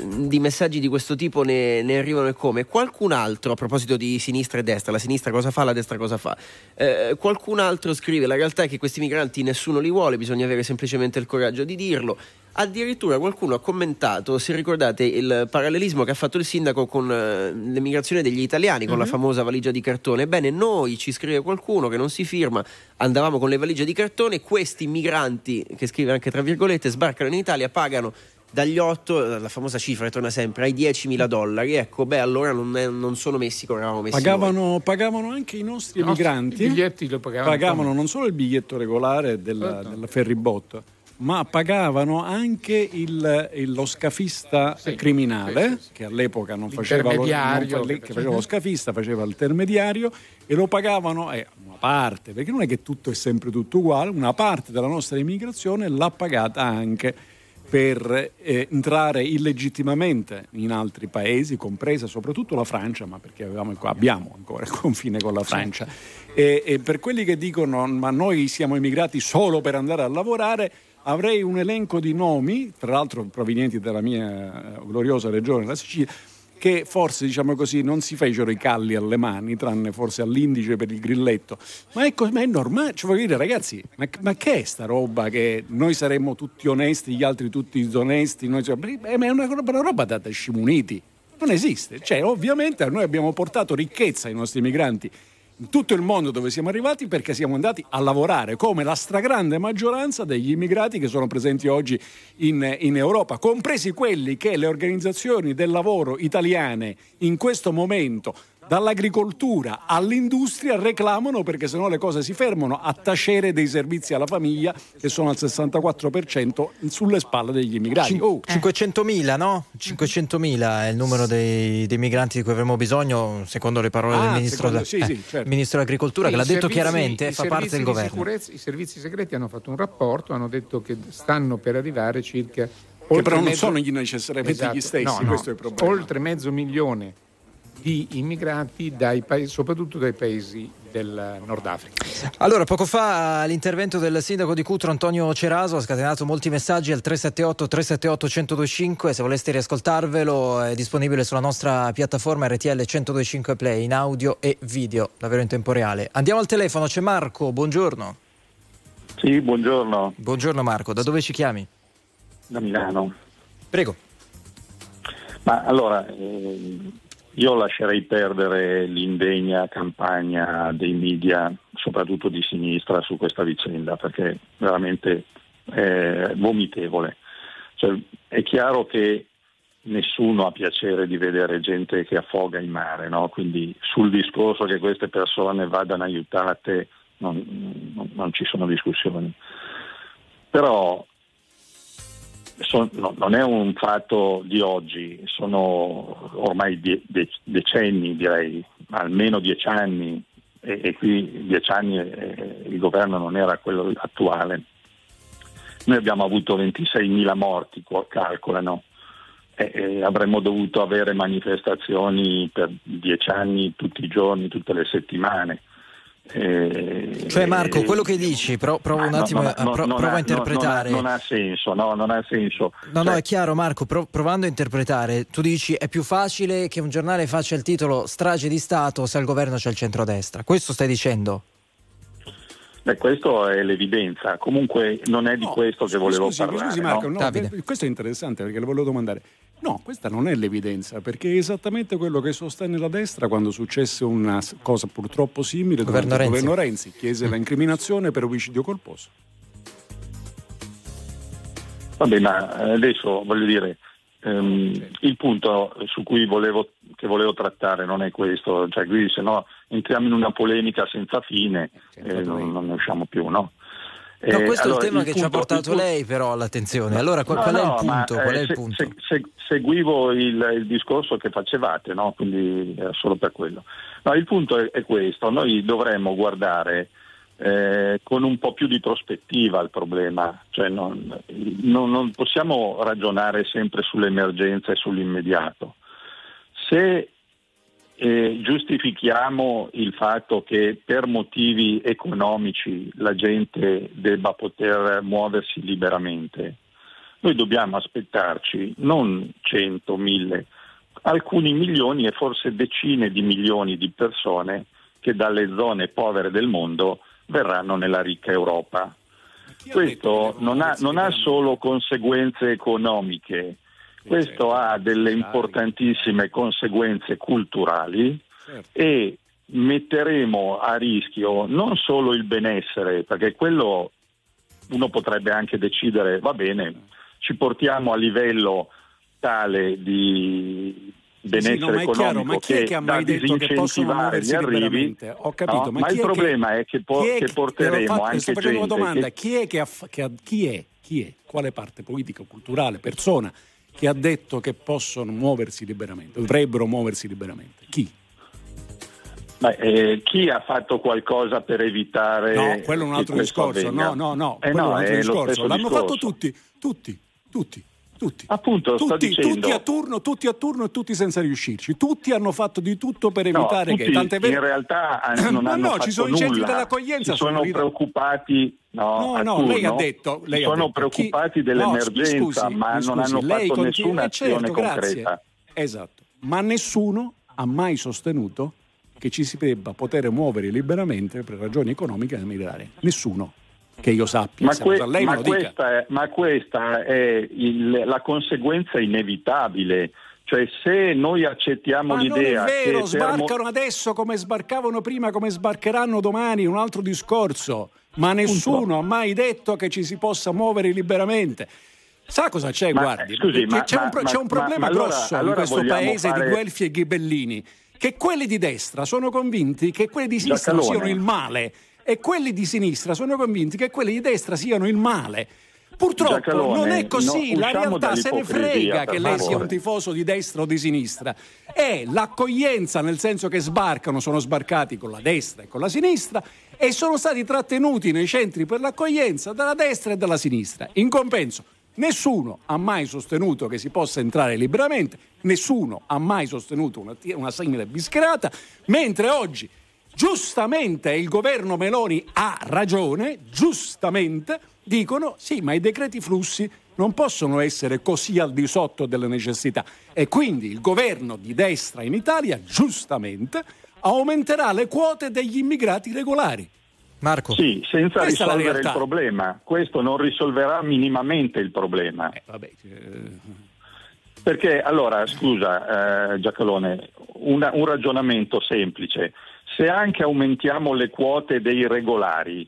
di messaggi di questo tipo ne, ne arrivano e come. Qualcun altro, a proposito di sinistra e destra, la sinistra cosa fa, la destra cosa fa, eh, qualcun altro scrive: la realtà è che questi migranti nessuno li vuole, bisogna avere semplicemente il coraggio di dirlo. Addirittura qualcuno ha commentato, se ricordate, il parallelismo che ha fatto il sindaco con l'emigrazione degli italiani, con mm-hmm. la famosa valigia di cartone. Ebbene, noi, ci scrive qualcuno che non si firma, andavamo con le valigie di cartone, questi migranti, che scrive anche tra virgolette, sbarcano in Italia, pagano dagli otto, la famosa cifra torna sempre, ai diecimila dollari. Ecco, beh, allora non, è, non sono messi come eravamo messi. Pagavano, pagavano anche i nostri migranti. I biglietti lo pagavano. Pagavano non solo il biglietto regolare della, della ferribotto, ma pagavano anche il, il, lo scafista sì, criminale, sì, sì, sì. che all'epoca non faceva, lo, non fa, che che faceva lo scafista, faceva l'intermediario, e lo pagavano eh, una parte, perché non è che tutto è sempre tutto uguale, una parte della nostra immigrazione l'ha pagata anche per eh, entrare illegittimamente in altri paesi, compresa soprattutto la Francia, ma perché avevamo, abbiamo ancora il confine con la Francia. E, e per quelli che dicono ma noi siamo emigrati solo per andare a lavorare, avrei un elenco di nomi, tra l'altro provenienti dalla mia gloriosa regione, la Sicilia, che forse, diciamo così, non si fecero i calli alle mani, tranne forse all'indice per il grilletto. Ma è, ma è normale, cioè, voglio dire, ragazzi, ma, ma che è sta roba che noi saremmo tutti onesti, gli altri tutti disonesti? Noi, cioè, ma è una, una roba da, da scimuniti, non esiste. Cioè, ovviamente noi abbiamo portato ricchezza ai nostri migranti in tutto il mondo dove siamo arrivati, perché siamo andati a lavorare, come la stragrande maggioranza degli immigrati che sono presenti oggi in, in Europa, compresi quelli che le organizzazioni del lavoro italiane in questo momento, dall'agricoltura all'industria, reclamano, perché sennò le cose si fermano, a tacere dei servizi alla famiglia che sono al sessantaquattro per cento sulle spalle degli immigrati. Oh. cinquecentomila, no? cinquecentomila è il numero dei, dei migranti di cui avremo bisogno, secondo le parole ah, del ministro, secondo, sì, eh, sì, certo. ministro dell'Agricoltura, sì, che l'ha servizi, detto chiaramente, fa parte del governo. I servizi segreti hanno fatto un rapporto, hanno detto che stanno per arrivare circa... Che però non mezzo... sono gli necessariamente esatto. gli stessi, no, no, questo è il problema. Oltre mezzo milione di immigrati dai paesi, soprattutto dai paesi del Nord Africa. Allora, poco fa l'intervento del sindaco di Cutro, Antonio Ceraso, ha scatenato molti messaggi al tre sette otto tre sette otto uno zero due cinque. Se voleste riascoltarvelo è disponibile sulla nostra piattaforma R T L centodue cinque Play in audio e video, davvero in tempo reale. Andiamo al telefono, c'è Marco, buongiorno. Sì, buongiorno. Buongiorno Marco, da dove ci chiami? Da Milano. Prego. Ma allora... Eh... Io lascerei perdere l'indegna campagna dei media, soprattutto di sinistra, su questa vicenda, perché veramente è vomitevole. Cioè, è chiaro che nessuno ha piacere di vedere gente che affoga in mare, no? Quindi sul discorso che queste persone vadano aiutate non, non, non ci sono discussioni. Però... Son, no, non è un fatto di oggi, sono ormai die, de, decenni, direi, almeno dieci anni, e, e qui dieci anni eh, il governo non era quello attuale. Noi abbiamo avuto ventiseimila morti, calcolano, e, e avremmo dovuto avere manifestazioni per dieci anni, tutti i giorni, tutte le settimane. Eh, cioè Marco, eh, quello che dici pro, provo ah, un attimo no, no, a, pro, non provo ha, a interpretare non, non, ha, non ha senso, no, non ha senso no, cioè... no, è chiaro Marco, pro, provando a interpretare tu dici è più facile che un giornale faccia il titolo strage di Stato se al governo c'è il centrodestra, questo stai dicendo? Beh, questo è l'evidenza, comunque non è di no, questo che volevo scusi, parlare scusi Marco, no? No, Davide. Questo è interessante perché le volevo domandare. No, questa non è l'evidenza, perché è esattamente quello che sostenne la destra quando successe una cosa purtroppo simile durante il governo Renzi. Chiese mm. l'incriminazione per omicidio colposo. Vabbè, ma adesso voglio dire, ehm, okay. il punto su cui volevo che volevo trattare non è questo, cioè qui se no entriamo in una polemica senza fine e eh, non, non ne usciamo più, no? No, questo eh, allora, è il tema il che punto, ci ha portato punto... lei però all'attenzione. Allora qual, no, qual, no, è, il punto? Ma, qual eh, è il punto? Se, se, seguivo il, il discorso che facevate, no? Quindi eh, solo per quello. No, il punto è, è questo, noi dovremmo guardare eh, con un po' più di prospettiva il problema, cioè non, non, non possiamo ragionare sempre sull'emergenza e sull'immediato. Se Eh, giustifichiamo il fatto che per motivi economici la gente debba poter muoversi liberamente, Noi dobbiamo aspettarci non cento, mille, alcuni milioni e forse decine di milioni di persone che dalle zone povere del mondo verranno nella ricca Europa. Questo non ha, non ha solo conseguenze economiche, questo ha delle importantissime conseguenze culturali e metteremo a rischio non solo il benessere, perché quello uno potrebbe anche decidere, va bene, ci portiamo a livello tale di benessere sì, no, ma economico chiaro, ma chi è che, che ha mai detto che possono muoversi liberamente? Ho capito, no? ma, ma il problema è, è che, po- è che porteremo fatto, anche gente una domanda, che... chi è che, aff- che ha, chi è chi è quale parte politica, culturale, persona che ha detto che possono muoversi liberamente, dovrebbero muoversi liberamente? Chi? Beh, eh, chi ha fatto qualcosa per evitare? No, quello è un altro discorso. Avvenga. No, no, no, eh quello no, è un altro è discorso. L'hanno discorso. fatto tutti, tutti, tutti. Tutti. Appunto, tutti, sto dicendo... tutti a turno, tutti a turno e tutti senza riuscirci. Tutti hanno fatto di tutto per evitare no, tutti, che tante vere... in realtà non hanno no, fatto ci sono nulla. I centri dell'accoglienza, si sono sono preoccupati. No, no, no lei ha detto, lei sono ha detto, preoccupati chi... dell'emergenza, no, scusi, ma scusi, non hanno fatto continu... nessuna eh, certo, azione grazie. concreta. Esatto. Ma nessuno ha mai sostenuto che ci si debba poter muovere liberamente per ragioni economiche ad emigrare. Nessuno. Che io sappia, ma, que- lei ma, questa, è, ma questa è il, la conseguenza inevitabile. Cioè, se noi accettiamo ma l'idea. Non è vero, che sbarcano termo... adesso come sbarcavano prima, come sbarcheranno domani, un altro discorso. Ma nessuno Punto. ha mai detto che ci si possa muovere liberamente. Sa cosa c'è? Ma, guardi, scusi, ma, c'è, ma, un, ma, c'è un problema ma, ma grosso allora, allora in questo paese fare... di guelfi e ghibellini, che quelli di destra sono convinti che quelli di sinistra Giacalone. siano il male. E quelli di sinistra sono convinti che quelli di destra siano il male. Purtroppo Giacalone, non è così, no, la realtà se ne frega che lei favore. sia un tifoso di destra o di sinistra. È l'accoglienza, nel senso che sbarcano, sono sbarcati con la destra e con la sinistra e sono stati trattenuti nei centri per l'accoglienza dalla destra e dalla sinistra. In compenso, nessuno ha mai sostenuto che si possa entrare liberamente, nessuno ha mai sostenuto una, una simile bischerata, mentre oggi giustamente il governo Meloni ha ragione, giustamente dicono sì, ma i decreti flussi non possono essere così al di sotto delle necessità e quindi il governo di destra in Italia giustamente aumenterà le quote degli immigrati regolari. Marco. Sì, senza Questa risolvere il problema, questo non risolverà minimamente il problema. Eh, vabbè, eh... Perché allora, scusa eh, Giacalone, una, un ragionamento semplice. Se anche aumentiamo le quote dei regolari,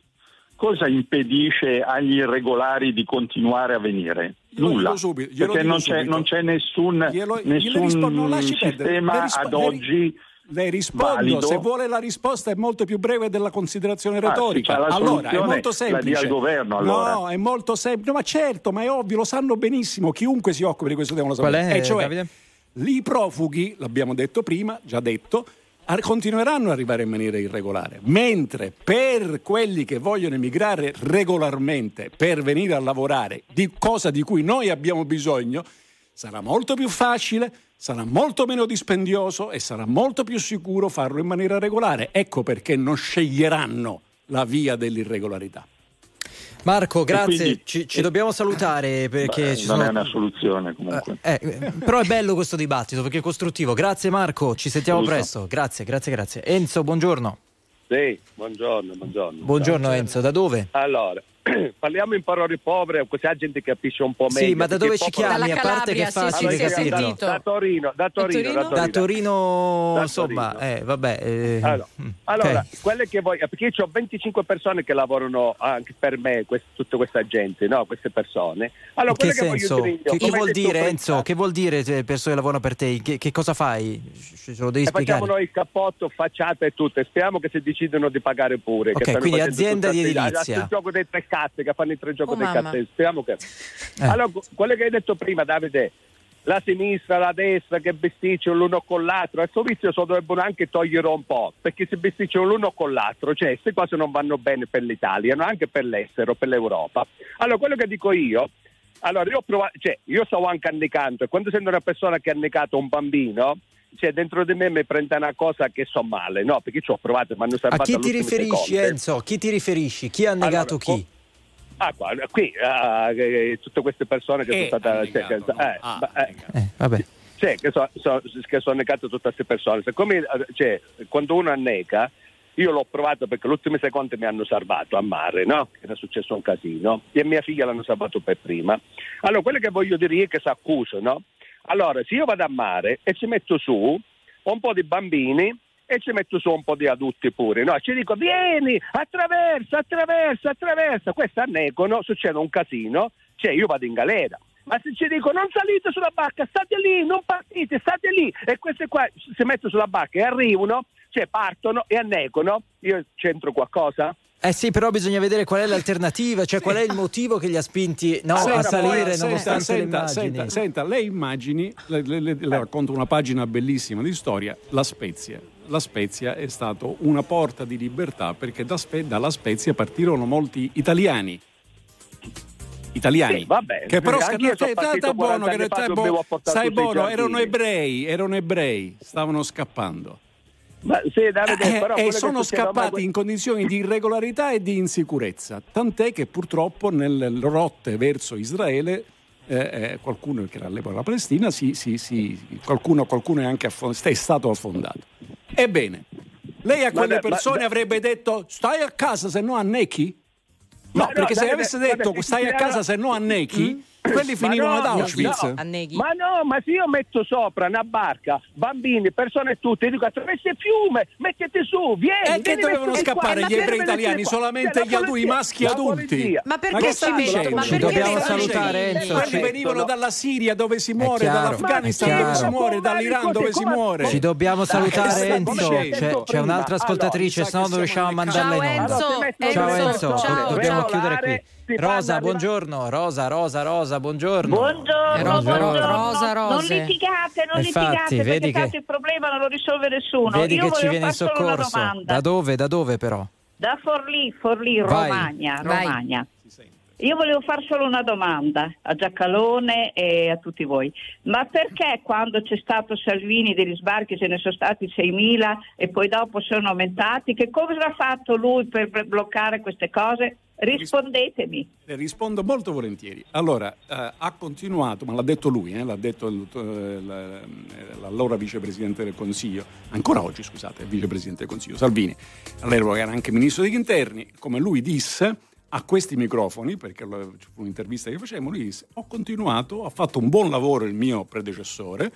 cosa impedisce agli irregolari di continuare a venire? Nulla, subito, perché non c'è, non c'è nessun, glielo, nessun glielo rispondo, sistema rispo- ad oggi Le rispondo, valido. Se vuole la risposta è molto più breve della considerazione retorica. Ah, allora, è molto semplice. La dia al governo, allora. No, è molto semplice. No, ma certo, ma è ovvio, lo sanno benissimo, chiunque si occupa di questo tema lo sa. E cioè, Davide? I profughi, l'abbiamo detto prima, già detto, continueranno ad arrivare in maniera irregolare, mentre per quelli che vogliono emigrare regolarmente per venire a lavorare, di cosa di cui noi abbiamo bisogno, sarà molto più facile, sarà molto meno dispendioso e sarà molto più sicuro farlo in maniera regolare. Ecco perché non sceglieranno la via dell'irregolarità. Marco, grazie, quindi, ci, ci e... dobbiamo salutare perché Beh, ci sono... non è una soluzione comunque eh, eh, però è bello questo dibattito perché è costruttivo. Grazie Marco, ci sentiamo Saluto. presto. Grazie, grazie, grazie. Enzo, buongiorno. Sì, buongiorno, buongiorno. Buongiorno Ciao. Enzo, da dove? Allora, parliamo in parole povere, così la gente capisce un po' meglio. Sì, ma da dove ci chiami? A parte che è facile capirlo. Da Torino, da Torino, da Torino. Da Torino, insomma, eh, vabbè. Eh. Allora, allora okay. quelle che voglio, perché io ho venticinque persone che lavorano anche per me, quest, tutta questa gente, no? Queste persone. Allora, che senso? Che, che, che vuol dire Enzo? Che vuol dire persone che lavorano per te? Che, che cosa fai? Ce lo devi e spiegare. Facciamo noi il cappotto, facciata e tutto. E speriamo che si decidono di pagare pure. Ok, che quindi azienda di edilizia. Il gioco dei tre cazze che fanno il tre gioco oh, dei cazze speriamo che eh. Allora, quello che hai detto prima, Davide, la sinistra, la destra che besticciano l'uno con l'altro, questo vizio so dovrebbero anche togliere un po', perché se besticciano l'uno con l'altro, cioè queste cose non vanno bene per l'Italia, ma anche per l'estero, per l'Europa. Allora, quello che dico io, allora io ho provato, cioè io stavo anche annegando, e quando sento una persona che ha annegato un bambino, cioè dentro di me mi prende una cosa che so male, no? Perché ci ho provato, ma non sono fatto. A chi ti riferisci, Enzo? Chi ti riferisci? Chi ha annegato allora, chi? Ah, qua, qui ah, tutte queste persone che eh, sono state negato, cioè, no? eh, ah, eh, eh, vabbè. Cioè, che sono so, so negate tutte queste persone. Siccome, cioè, quando uno annega, io l'ho provato perché l'ultimo secondo mi hanno salvato a mare, no? Era successo un casino e mia figlia l'hanno salvato per prima. Allora quello che voglio dire è che si accusano. Allora se io vado a mare e ci metto su un po' di bambini e ci metto su un po' di adulti pure, no? Ci dico vieni, attraversa, attraversa, attraversa, questi annegono, succede un casino, cioè io vado in galera. Ma se ci dico non salite sulla barca, state lì, non partite, state lì, e queste qua si mettono sulla barca e arrivano, cioè partono e annegono, io c'entro qualcosa? Eh sì, però bisogna vedere qual è l'alternativa, cioè sì. Qual è il motivo che li ha spinti no, senta, a salire senta, nonostante senta, le immagini. Senta, senta, le immagini, le, le, le, le racconto una pagina bellissima di storia, La Spezia. La Spezia è stato una porta di libertà perché da Spe- dalla Spezia partirono molti italiani. Italiani sì, vabbè, che però scappavano buono, che bo- sai buono, erano ebrei, erano ebrei, stavano scappando. Ma sì, Davide, eh, però e sono scappati mai... in condizioni di irregolarità e di insicurezza, tant'è che purtroppo nelle rotte verso Israele eh, qualcuno che era all'epoca la Palestina sì, sì, sì, qualcuno, qualcuno è anche affond- è stato affondato. Ebbene, lei a quelle vabbè, persone ma... avrebbe detto stai a casa se no annecchi? No, ma perché no, se Davide, avesse detto Davide, stai a casa se no annecchi mm? Quelli finivano no, ad Auschwitz. No, ma no, ma se io metto sopra una barca, bambini, persone tutte, dico attraverso il fiume, mettete su, vieni. E che dovevano scappare qua, gli ebrei italiani? Solamente gli adulti, i maschi adulti. Ma perché stai dicendo? Ci dobbiamo salutare Enzo. Quelli venivano dalla Siria dove si muore, dall'Afghanistan dove si muore, dall'Iran dove si muore. Ci dobbiamo salutare Enzo. C'è un'altra ascoltatrice, se no non riusciamo a mandarle in onda. Ciao Enzo, dobbiamo chiudere qui. Rosa, buongiorno. Rosa, Rosa, Rosa, buongiorno. Buongiorno, Rosa, buongiorno. Rosa, non litigate, non Infatti, litigate vedi perché che... il problema non lo risolve nessuno. Vedi Io che ci viene in soccorso. Da dove, da dove però? Da Forlì, Forlì, Vai. Romagna, Romagna. Vai. Io volevo far solo una domanda a Giacalone e a tutti voi. Ma perché quando c'è stato Salvini degli sbarchi ce ne sono stati seimila e poi dopo sono aumentati? Che cosa ha fatto lui per bloccare queste cose? Rispondetemi. Rispondo molto volentieri. Allora, eh, ha continuato, ma l'ha detto lui, eh, l'ha detto il, eh, l'allora vicepresidente del Consiglio, ancora oggi, scusate, vicepresidente del Consiglio, Salvini. All'epoca era anche ministro degli interni, come lui disse a questi microfoni, perché c'è un'intervista che facevamo, lui disse, ho continuato, ha fatto un buon lavoro il mio predecessore,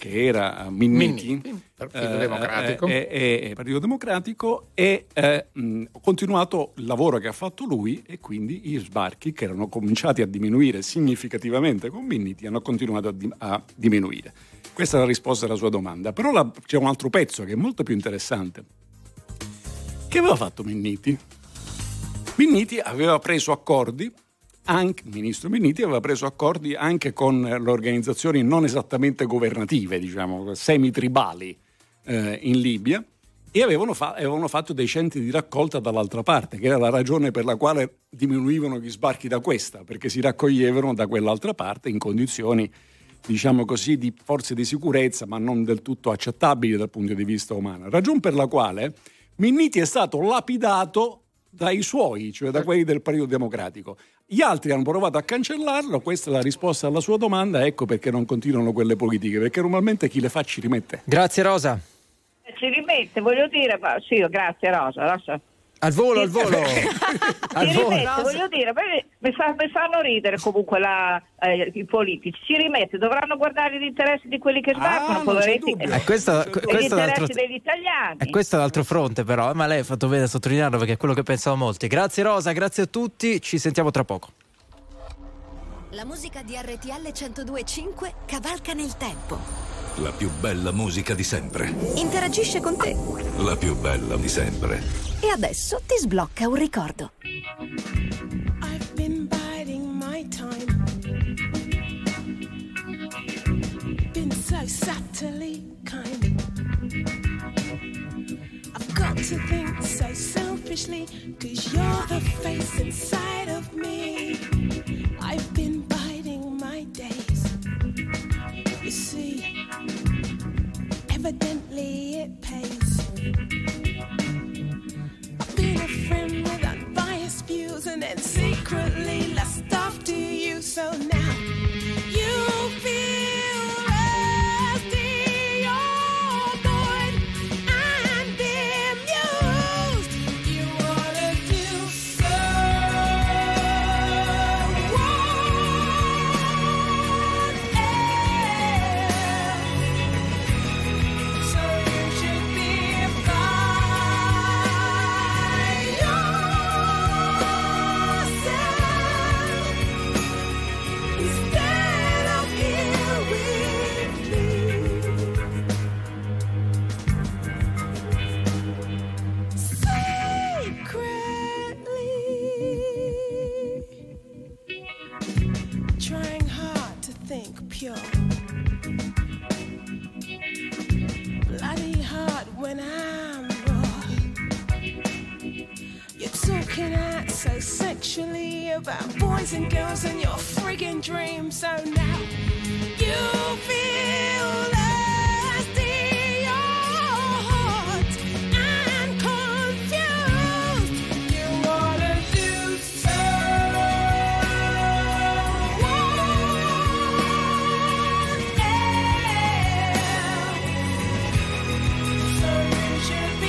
che era Minniti, Partito eh, Democratico, eh, eh, eh, Partito Democratico e eh, mh, ho continuato il lavoro che ha fatto lui e quindi gli sbarchi che erano cominciati a diminuire significativamente con Minniti hanno continuato a, di- a diminuire. Questa è la risposta alla sua domanda, però la, c'è un altro pezzo che è molto più interessante. Che aveva fatto Minniti? Minniti aveva preso accordi Anche, il ministro Minniti aveva preso accordi anche con le organizzazioni non esattamente governative, diciamo, semitribali eh, in Libia e avevano, fa- avevano fatto dei centri di raccolta dall'altra parte, che era la ragione per la quale diminuivano gli sbarchi da questa, perché si raccoglievano da quell'altra parte in condizioni, diciamo così, di forze di sicurezza, ma non del tutto accettabili dal punto di vista umano. Ragione per la quale Minniti è stato lapidato dai suoi, cioè da quelli del Partito Democratico. Gli altri hanno provato a cancellarlo, questa è la risposta alla sua domanda, ecco perché non continuano quelle politiche, perché normalmente chi le fa ci rimette. Grazie Rosa. Ci rimette, voglio dire, ma sì, grazie Rosa, Rosa. Al volo, al volo. Al ci volo. Rimette, voglio dire, mi, fa, mi fanno ridere comunque la, eh, i politici. Ci rimette, dovranno guardare gli interessi di quelli che sbarcano, ah, poveretti, e eh, questo, questo gli interessi l'altro... degli italiani. E eh, questo è l'altro fronte però, ma lei ha fatto bene a sottolinearlo perché è quello che pensano molti. Grazie Rosa, grazie a tutti, ci sentiamo tra poco. La musica di R T L centodue e cinque cavalca nel tempo. La più bella musica di sempre. Interagisce con te. La più bella di sempre. E adesso ti sblocca un ricordo. I've been biding my time. Been so subtly kind. I've got to think so selfishly, 'cause you're the face inside of me. I've been biding my days. You see, evidently it pays. I've been a friend with unbiased views and then secretly actually about boys and girls and your friggin' dreams. So now you feel lost in your heart and confused. You wanna do so, so you should be.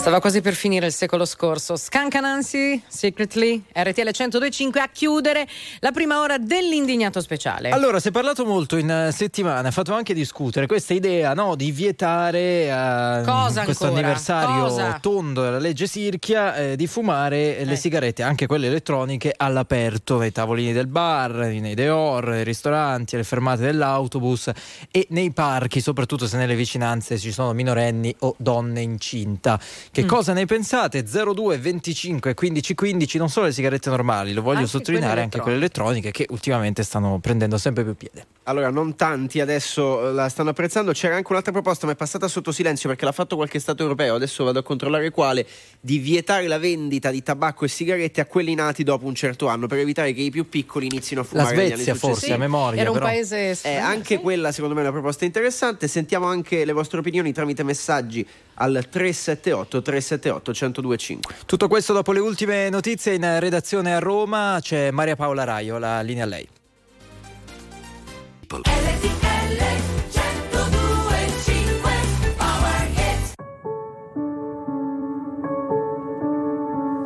Stava quasi per finire il secolo scorso. Scancanansi, Secretly, R T L cento due e cinque a chiudere la prima ora dell'indignato speciale. Allora, si è parlato molto in settimana, ha fatto anche discutere questa idea, no, di vietare uh, Cosa questo ancora? anniversario Cosa? tondo della legge Sirchia eh, di fumare eh. le sigarette, anche quelle elettroniche, all'aperto, nei tavolini del bar, nei dehors, nei ristoranti, alle fermate dell'autobus e nei parchi, soprattutto se nelle vicinanze ci sono minorenni o donne incinta. Che cosa ne pensate? zero due venticinque quindici quindici, non solo le sigarette normali, lo voglio anche sottolineare, anche quelle elettroniche che ultimamente stanno prendendo sempre più piede. Allora, non tanti adesso la stanno apprezzando. C'era anche un'altra proposta, ma è passata sotto silenzio perché l'ha fatto qualche stato europeo, adesso vado a controllare quale, di vietare la vendita di tabacco e sigarette a quelli nati dopo un certo anno per evitare che i più piccoli inizino a fumare. La Svezia forse, sì, a memoria era un però. paese eh, anche sì. Quella secondo me è una proposta interessante. Sentiamo anche le vostre opinioni tramite messaggi al tre sette otto tre sette otto uno zero due cinque. Tutto questo dopo le ultime notizie. In redazione a Roma c'è Maria Paola Raio, la linea a lei.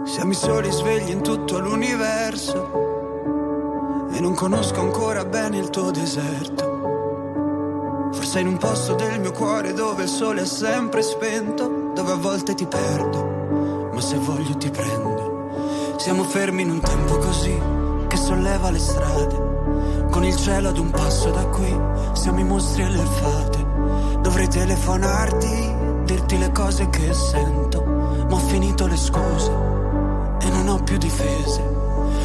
Siamo i soli svegli in tutto l'universo e non conosco ancora bene il tuo deserto. Forse in un posto del mio cuore dove il sole è sempre spento, dove a volte ti perdo, ma se voglio ti prendo. Siamo fermi in un tempo così, che solleva le strade, con il cielo ad un passo da qui, siamo i mostri e le fate. Dovrei telefonarti, dirti le cose che sento, ma ho finito le scuse e non ho più difese.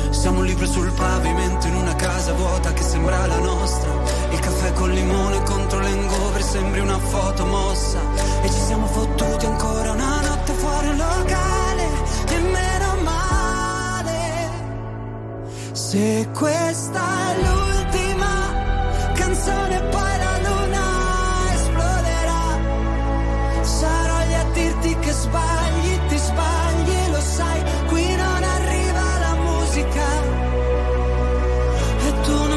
Siamo un libro sul pavimento in una casa vuota che sembra la nostra. Il caffè col limone contro l'hangover sembri una foto mossa. E ci siamo fottuti ancora una notte fuori un locale, e meno male. Se questa è l'ultima canzone poi la luna esploderà. Sarò lì a dirti che sbagli, ti sbagli, lo sai, qui non arriva. E tu non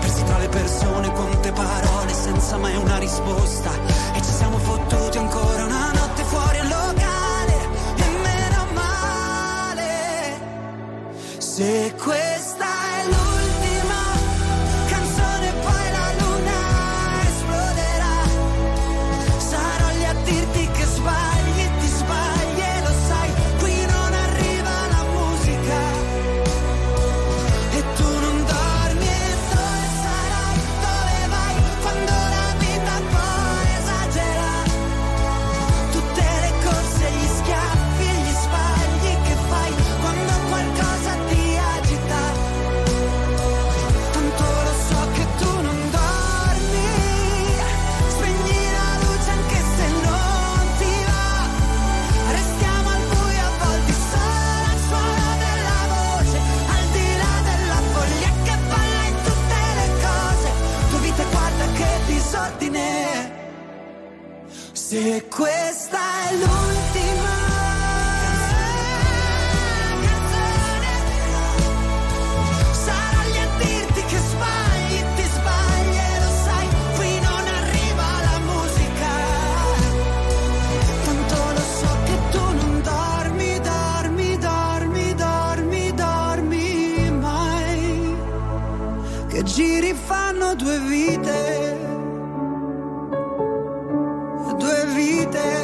persi tra le persone, quante parole senza mai una risposta, e ci siamo fottuti ancora una notte fuori al locale, e meno male se questa è l'ultima canzone, poi la luna esploderà, sarò lì a dirti che sbagli, ti sbagli e lo sai, qui non arriva la musica e tu non dormi, e dove sarai, dove vai quando la vita poi esagera, tutte le corse, gli schiaffi, gli sbagli che fai quando qualcosa ti agita, tanto lo so che tu non dormi, spegni la luce anche se non ti va, restiamo al buio a volte solo al suono della voce, al di là della follia che balla in tutte le cose, tu vita guarda che disordine, se questa è l'ultima canzone, sarò lì a dirti che sbagli, ti sbagli e lo sai, qui non arriva la musica, tanto lo so che tu non dormi, dormi, dormi, dormi, dormi mai, che giri fanno due vite, due vite.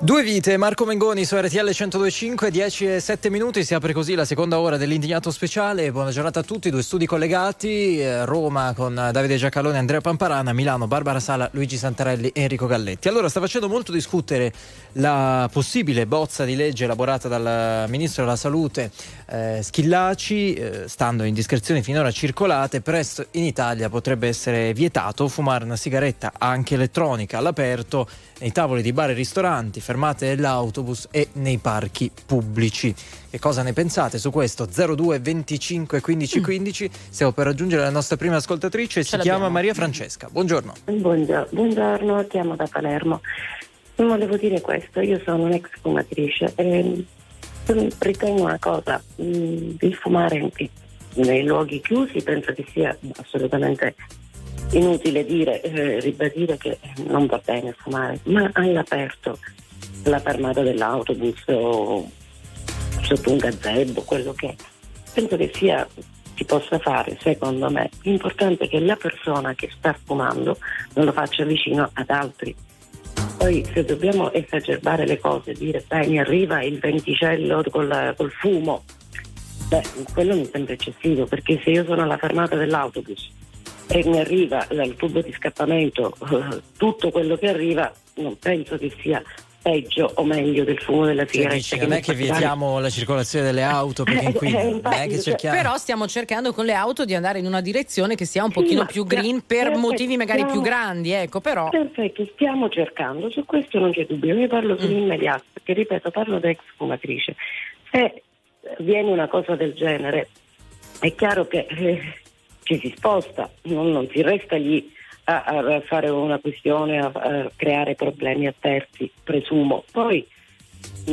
Due vite, Marco Mengoni su R T L cento due e cinque, dieci e sette minuti, si apre così la seconda ora dell'Indignato Speciale. Buona giornata a tutti, due studi collegati, eh, Roma con Davide Giacalone e Andrea Pamparana, Milano Barbara Sala, Luigi Santarelli e Enrico Galletti. Allora, sta facendo molto discutere la possibile bozza di legge elaborata dal Ministro della Salute eh, Schillaci, eh, stando in indiscrezioni finora circolate, presto in Italia potrebbe essere vietato fumare una sigaretta anche elettronica all'aperto, nei tavoli di bar e ristoranti, fermate dell'autobus e nei parchi pubblici. Che cosa ne pensate su questo? zero due venticinque quindici quindici. Stiamo per raggiungere la nostra prima ascoltatrice, si chiama Maria Francesca. Buongiorno. Buongiorno, buongiorno, chiamo da Palermo. Non volevo dire questo, io sono un'ex fumatrice e ritengo una cosa, il fumare nei luoghi chiusi penso che sia assolutamente inutile dire, eh, ribadire che non va bene fumare, ma all'aperto, la fermata dell'autobus o sotto un gazebo, quello che è, penso che sia, si possa fare, secondo me. L'importante è che la persona che sta fumando non lo faccia vicino ad altri. Poi se dobbiamo esacerbare le cose, dire beh, mi arriva il venticello col, col fumo, beh, quello mi sembra eccessivo, perché se io sono alla fermata dell'autobus e mi arriva dal tubo di scappamento tutto quello che arriva, non penso che sia peggio o meglio del fumo della sigaretta. Cioè, non è che vietiamo dare la circolazione delle auto, perché in qui eh, infatti, non è che cerchiamo. Però stiamo cercando con le auto di andare in una direzione che sia un sì, pochino più green, per perfetto, motivi magari stiamo, più grandi, ecco, però perfetto, stiamo cercando, su questo non c'è dubbio. Io parlo mm. sull'immediato, perché ripeto, parlo da ex fumatrice. Se viene una cosa del genere è chiaro che eh, ci si sposta, non, non si resta lì A, a fare una questione, a, a creare problemi a terzi, presumo. Poi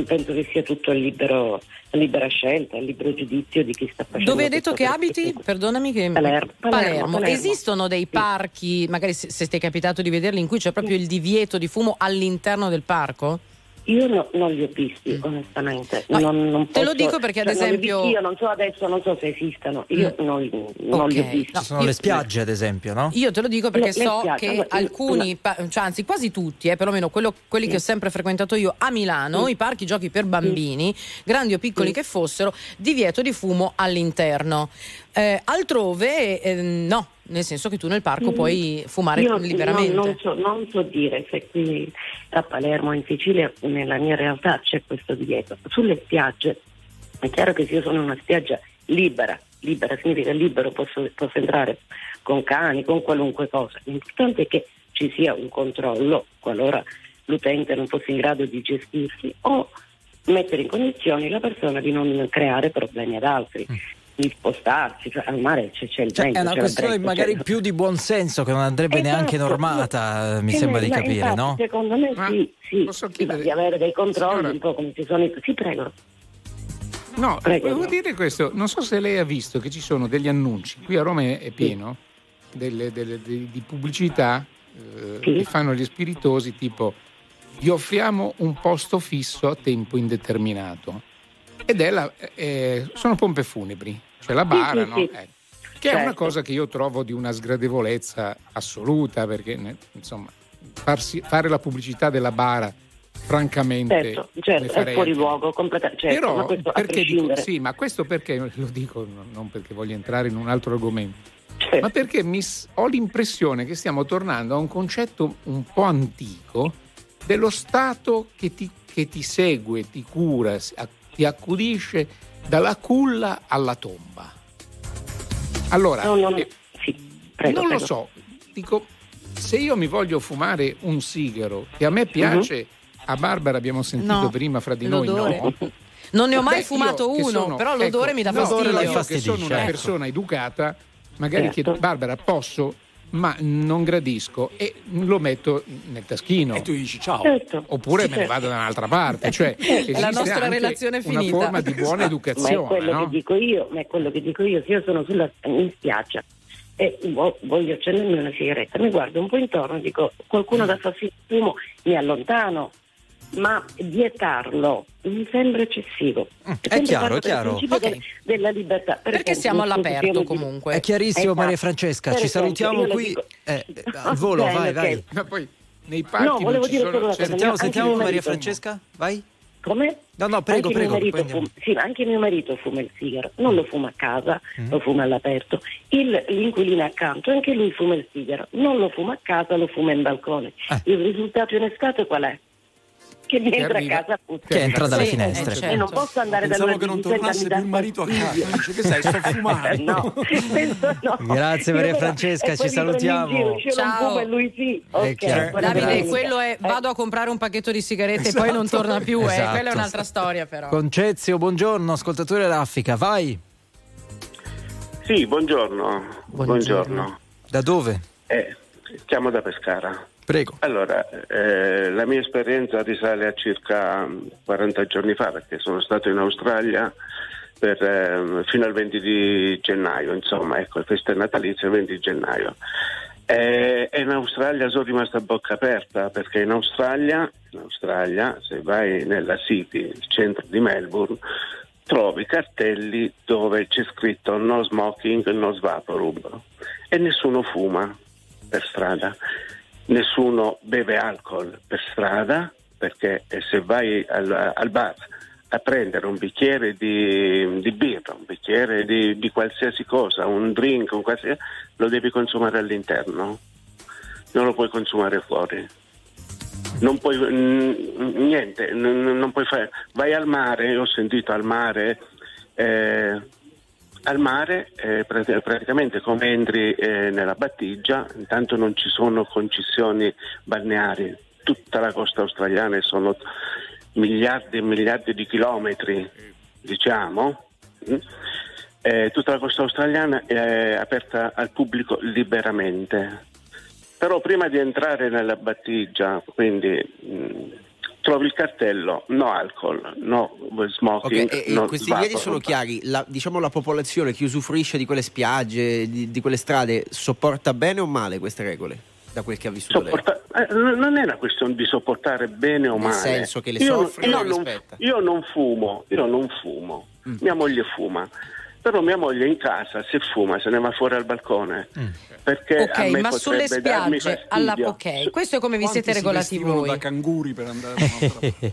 penso che sia tutto a libero, a libera scelta, a libero giudizio di chi sta facendo. Dove hai detto che abiti? Questo. Perdonami che... Palermo. Palermo. Palermo. Palermo. Esistono dei sì. parchi, magari se, se ti è capitato di vederli, in cui c'è proprio sì. il divieto di fumo all'interno del parco? Io no, non li ho visti, onestamente. No, non, non te posso, lo dico perché, ad cioè, esempio. Non io non so adesso, non so se esistano. Io mm. non, non okay. li ho visti. No, ci sono io, le spiagge, ad esempio, no? Io te lo dico perché le, so le che allora, alcuni, ma... cioè, anzi quasi tutti, eh, perlomeno quello, quelli mm. che ho sempre frequentato io a Milano, mm. i parchi giochi per bambini, mm. grandi o piccoli mm. che fossero, divieto di fumo all'interno. Eh, altrove eh, no, nel senso che tu nel parco mm. puoi fumare io, liberamente. No, non, so, non so dire se qui a Palermo, in Sicilia, nella mia realtà c'è questo divieto. Sulle spiagge è chiaro che se io sono in una spiaggia libera, libera significa libero, posso, posso entrare con cani, con qualunque cosa. L'importante è che ci sia un controllo qualora l'utente non fosse in grado di gestirsi o mettere in condizioni la persona di non creare problemi ad altri, di spostarsi, cioè, al mare c'è, c'è il vento, cioè, è una questione vento, magari c'è... più di buonsenso che non andrebbe esatto, neanche normata, mi sembra di capire, infatti, no? Secondo me ma sì, sì, chiedere... di avere dei controlli, signora... un po' come ci sono, sì, prego. No, prego, volevo no. dire questo, non so se lei ha visto che ci sono degli annunci, qui a Roma è pieno, sì. delle, delle, delle, di pubblicità eh, sì. che fanno gli spiritosi, tipo vi offriamo un posto fisso a tempo indeterminato, ed è la, eh, sono pompe funebri, cioè la bara, sì, sì, no? Sì. Eh, che certo. è una cosa che io trovo di una sgradevolezza assoluta, perché insomma farsi, fare la pubblicità della bara francamente certo, certo, è fuori luogo completamente, certo, però ma questo perché dico, sì, ma questo perché lo dico non perché voglio entrare in un altro argomento, certo. ma perché mi, ho l'impressione che stiamo tornando a un concetto un po' antico dello Stato che ti, che ti segue, ti cura, ti accudisce dalla culla alla tomba. Allora no, no, no. Eh, sì, prego, non prego. Lo so, dico, se io mi voglio fumare un sigaro che a me piace, uh-huh. a Barbara abbiamo sentito no, prima fra di l'odore. Noi no. Non ne ho mai Beh, fumato uno, sono, però l'odore ecco, mi dà fastidio. No, io che sono una ecco. persona educata, magari certo. chiedo Barbara posso, ma non gradisco e lo metto nel taschino. E tu dici ciao. Certo. Oppure certo. me ne vado da un'altra parte. Cioè, la nostra relazione è finita. Una forma di buona educazione. Ma è quello no? che dico io, ma è quello che dico io, se io sono sulla in spiaggia e voglio accendermi una sigaretta, mi guardo un po' intorno e dico qualcuno dà fastidio, fumo, mi allontano. Ma vietarlo mi sembra eccessivo. È chiaro, è chiaro. Okay. Della libertà. Per Perché esempio, siamo all'aperto siamo... comunque. È chiarissimo, esatto. Maria Francesca, per ci esempio, salutiamo qui dico... eh, al volo, Bene, vai, okay. vai. Ma poi nei parchi no, volevo dire solo una cosa. Sentiamo, sentiamo Maria marito, Francesca, vai. Come? No, no, prego, anche prego. Mio fuma, sì, anche mio marito fuma il sigaro, non mm. lo fuma a casa, mm. lo fuma all'aperto. Il, l'inquilino accanto, anche lui fuma il sigaro, non lo fuma a casa, lo fuma in balcone. Eh. Il risultato in estate qual è? Che mi entra a casa appunto. Che entra dalle sì, finestre certo. E non posso andare da loro. Pensavo che non tornasse più il marito a casa. Dice che sai, sto fumando. No, penso no. Grazie Maria io Francesca, però, ci salutiamo. Giro, ciao. E lui sì. Okay, cioè, Davide, quello è vado a comprare un pacchetto di sigarette esatto. e poi non torna più. Esatto. Eh, quella è un'altra storia però. Concezio, buongiorno, ascoltatore Raffica, vai. Sì, buongiorno. Buongiorno. Da dove? Eh, siamo da Pescara. Prego. Allora, eh, la mia esperienza risale a circa quaranta giorni fa, perché sono stato in Australia per, eh, fino al venti di gennaio, insomma, ecco, il festa natalizia il venti di gennaio. E eh, in Australia sono rimasto a bocca aperta, perché in Australia, in Australia, se vai nella City, il centro di Melbourne, trovi cartelli dove c'è scritto no smoking, no svaporub, e nessuno fuma per strada. Nessuno beve alcol per strada, perché se vai al, al bar a prendere un bicchiere di, di birra, un bicchiere di, di qualsiasi cosa, un drink, un qualsiasi, lo devi consumare all'interno, non lo puoi consumare fuori. Non puoi n- niente, n- non puoi fare. Vai al mare, ho sentito al mare. Eh, Al mare eh, praticamente come entri eh, nella battigia, intanto non ci sono concessioni balneari, tutta la costa australiana sono miliardi e miliardi di chilometri, diciamo, eh, tutta la costa australiana è aperta al pubblico liberamente, però prima di entrare nella battigia, quindi... Mh, trovi il cartello, no alcol, no smoking, okay, e, no e questi vapor, livelli sono chiari, la, diciamo la popolazione che usufruisce di quelle spiagge, di, di quelle strade, sopporta bene o male queste regole, da quel che ha vissuto sopporta, lei? Eh, non è una questione di sopportare bene o male. Nel senso che le io, soffre io, non, io non fumo, io non fumo, mm. mia moglie fuma. Però mia moglie in casa se fuma se ne va fuori al balcone mm. perché ok, a me ma sulle spiagge alla, ok, questo è come vi quanti siete regolati voi da canguri per andare da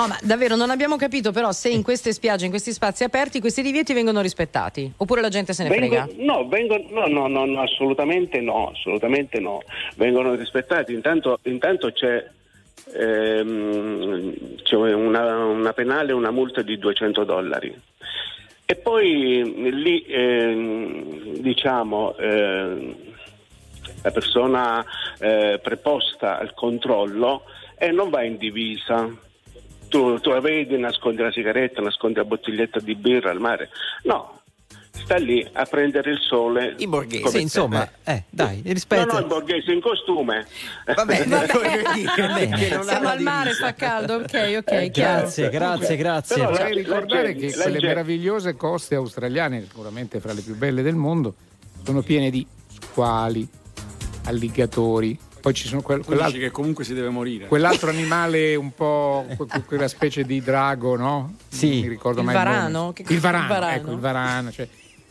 no ma davvero non abbiamo capito però se in queste spiagge, in questi spazi aperti questi divieti vengono rispettati oppure la gente se ne vengo, frega no, vengo, no, no, no, no assolutamente no assolutamente no, vengono rispettati intanto, intanto c'è ehm, c'è una, una penale, una multa di duecento dollari E poi lì eh, diciamo eh, la persona eh, preposta al controllo e eh, non va in divisa. Tu, tu la vedi, nascondi la sigaretta, nascondi la bottiglietta di birra al mare. No, sta lì a prendere il sole. In borghese, insomma, eh, dai, rispetto. No, no, in borghese, in costume. Vabbè, vabbè. Siamo al mare, fa caldo, ok, ok, eh, chiaro. Grazie, grazie, grazie. Però vorrei ricordare che quelle meravigliose coste australiane, sicuramente fra le più belle del mondo, sono piene di squali, alligatori. Poi ci sono quel, quell'altro che comunque si deve morire. Quell'altro animale un po' quella specie di drago, no? Sì. Non mi ricordo il mai varano, il nome. Il varano. Il varano, ecco, il varano, cioè.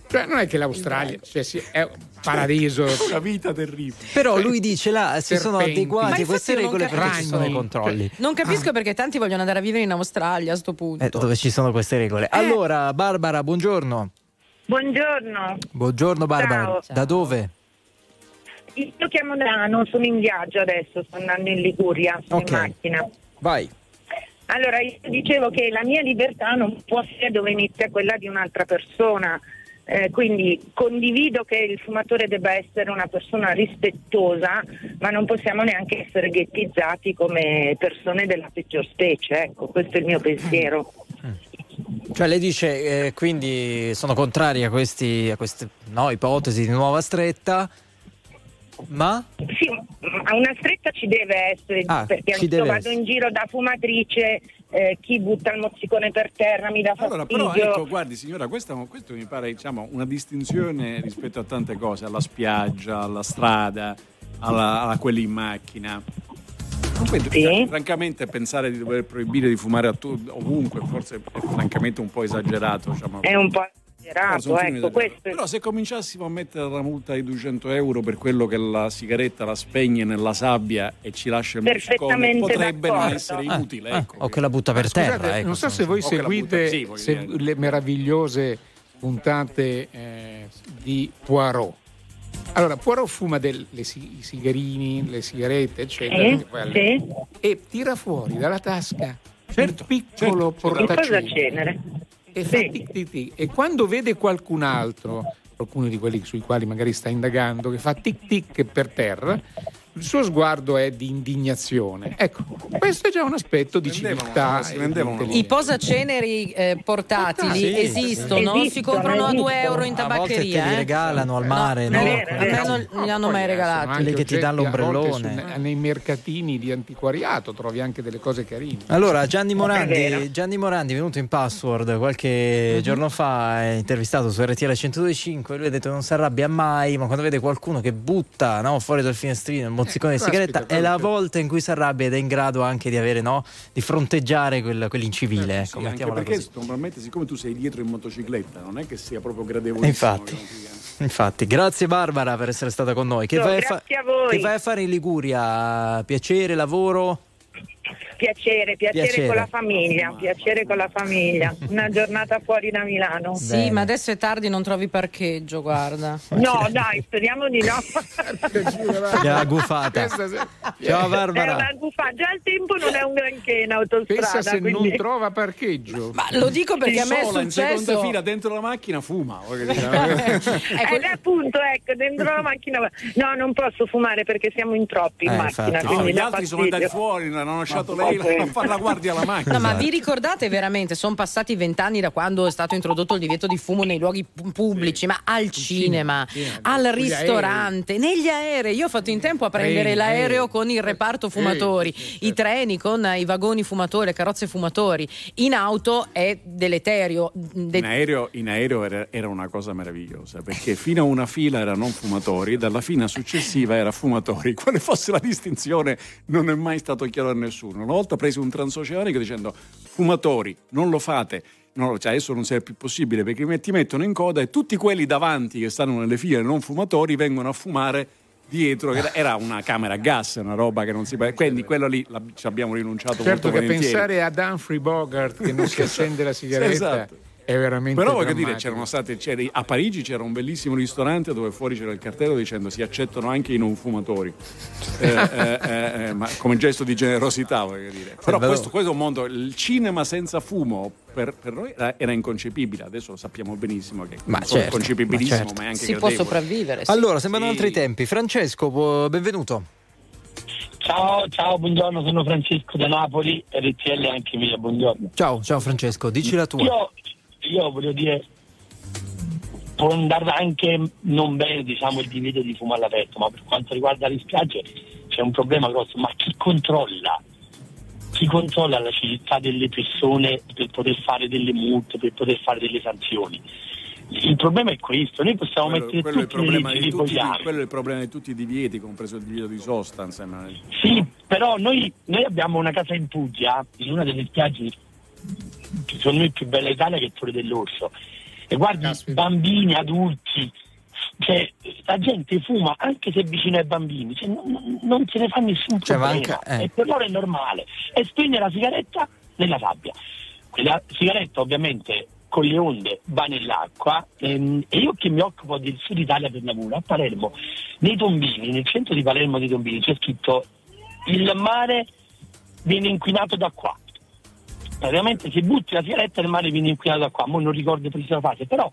Cioè, non è che l'Australia cioè, sì, è un paradiso, una vita terribile. Però lui dice là si sono adeguati a queste regole perché ci sono i controlli. Non capisco ah. perché tanti vogliono andare a vivere in Australia a sto punto. Eh, dove ci sono queste regole. Eh. Allora, Barbara, buongiorno. Buongiorno. Buongiorno Barbara. Ciao. Da Ciao. Dove? Io chiamo Milano, sono in viaggio adesso, sto andando in Liguria, sono okay. in macchina. Vai. Allora, io dicevo che la mia libertà non può essere dove inizia quella di un'altra persona, eh, quindi condivido che il fumatore debba essere una persona rispettosa, ma non possiamo neanche essere ghettizzati come persone della peggior specie, ecco, questo è il mio pensiero. Cioè lei dice, eh, quindi sono contraria a, questi, a queste no, ipotesi di nuova stretta. Ma? Sì, a una stretta ci deve essere, ah, perché anche io vado in giro da fumatrice, eh, chi butta il mozzicone per terra mi dà allora, fastidio. Però ecco, guardi signora, questo, questo mi pare diciamo una distinzione rispetto a tante cose, alla spiaggia, alla strada, alla, alla quelli in macchina. Non penso, sì. cioè, francamente pensare di dover proibire di fumare a tu, ovunque, forse è francamente un po' esagerato. Diciamo. È un po'. Rato, ecco, questo... Però se cominciassimo a mettere la multa di duecento euro per quello che la sigaretta la spegne nella sabbia e ci lascia il mozzicone, potrebbe non essere inutile, ah, ecco. ah, o che la butta per Scusate, terra ecco, non so se voi seguite butta... sì, se... le meravigliose puntate eh, di Poirot. Allora Poirot fuma delle si... i sigarini, le sigarette eccetera eh? Sì. e tira fuori dalla tasca certo, un piccolo certo, portacenere cosa cenere E, sì. tic tic tic. E quando vede qualcun altro, qualcuno di quelli sui quali magari sta indagando, che fa tic tic per terra, il suo sguardo è di indignazione. Ecco, questo è già un aspetto di civiltà. I posaceneri eh, portatili ah, sì. esistono, esistono, si comprano a due euro in tabaccheria. A volte te li regalano eh. al mare, no? no? A me non li hanno mai regalati. Quelli che ti danno l'ombrellone. Su, nei mercatini di antiquariato trovi anche delle cose carine. Allora, Gianni Morandi, Gianni Morandi è venuto in Password qualche mm-hmm. giorno fa, è intervistato su R T L centodue e cinque, lui ha detto non si arrabbia mai, ma quando vede qualcuno che butta no, fuori dal finestrino il mozzicone eh, di sigaretta aspetta, è la volta in cui si arrabbia ed è in grado anche di avere no di fronteggiare quel, quell'incivile eh, sì, ecco, anche perché così. Normalmente siccome tu sei dietro in motocicletta non è che sia proprio gradevolissimo infatti, infatti. Grazie Barbara per essere stata con noi. Che, no, vai fa- a voi. Che vai a fare in Liguria? Piacere, lavoro? Piacere, piacere, piacere con la famiglia, piacere con la famiglia. Una giornata fuori da Milano. Sì, bene. Ma adesso è tardi, non trovi parcheggio, guarda. No, dai, speriamo di no. È aggufata. Ciao Barbara. È aggufata. Già il tempo non è un granché in autostrada. Pensa se quindi... non trova parcheggio. Ma lo dico perché a me sola, è successo. In seconda fila dentro la macchina fuma. Ed è appunto, ecco, dentro la macchina. No, non posso fumare perché siamo in troppi in eh, macchina. No, gli altri sono andati fuori, non hanno lasciato lei. La, la, la guardia alla macchina. No, ma vi ricordate veramente? Sono passati vent'anni da quando è stato introdotto il divieto di fumo nei luoghi pubblici, sì. ma al cinema, cinema al ristorante, aerei. negli aerei. Io ho fatto in tempo a prendere Ehi, l'aereo aerei. con il reparto fumatori, Ehi, certo. i treni con i vagoni fumatori, carrozze fumatori. In auto è deleterio. De- in aereo, in aereo era, era una cosa meravigliosa perché fino a una fila era non fumatori, dalla fila successiva era fumatori. Quale fosse la distinzione non è mai stato chiaro a nessuno. Una volta presi un transoceanico dicendo fumatori, non lo fate. No, cioè adesso non sia più possibile perché ti mettono in coda e tutti quelli davanti che stanno nelle file non fumatori vengono a fumare dietro. Era una camera a gas, una roba che non si può. Quindi quello lì la, ci abbiamo rinunciato certo molto volentieri. Certo che pensare ad Humphrey Bogart che non si accende la sigaretta. Esatto. è veramente però voglio drammatico. Dire c'erano state c'era, a Parigi c'era un bellissimo ristorante dove fuori c'era il cartello dicendo si accettano anche i non fumatori eh, eh, eh, eh, ma come gesto di generosità voglio dire. Però questo, questo è un mondo, il cinema senza fumo per, per noi era, era inconcepibile, adesso lo sappiamo benissimo che ma non certo, solo inconcepibilissimo ma, certo. ma è anche si gradevole. Può sopravvivere sì. Allora sembrano sì. altri tempi. Francesco, benvenuto. Ciao, ciao, buongiorno, sono Francesco da Napoli, R T L anche mia, buongiorno. Ciao, ciao Francesco, dici la tua. Io, io voglio dire, può andare anche non bene, diciamo, il divieto di fumo all'aperto, ma per quanto riguarda le spiagge c'è un problema grosso, ma chi controlla? Chi controlla la civiltà delle persone per poter fare delle multe, per poter fare delle sanzioni? Il problema è questo, noi possiamo quello, mettere quello tutti i leggi che vogliamo. Quello è il problema di tutti i divieti, compreso il divieto di sosta. Sì, però noi, noi abbiamo una casa in Puglia, in una delle spiagge che secondo me è più bella d'Italia, che è Torre dell'Orso. E guardi, Caspita. Bambini, adulti, cioè, la gente fuma anche se è vicino ai bambini, cioè, non, non se ne fa nessun problema, cioè, manca, eh. e per loro è normale. E spegne la sigaretta nella sabbia. Quella sigaretta ovviamente con le onde va nell'acqua ehm, e io che mi occupo del sud Italia per lavoro a Palermo, nei tombini, nel centro di Palermo dei tombini c'è scritto il mare viene inquinato da qua, praticamente se butti la sigaretta il mare viene inquinato da qua, mo non ricordo precisamente la frase, però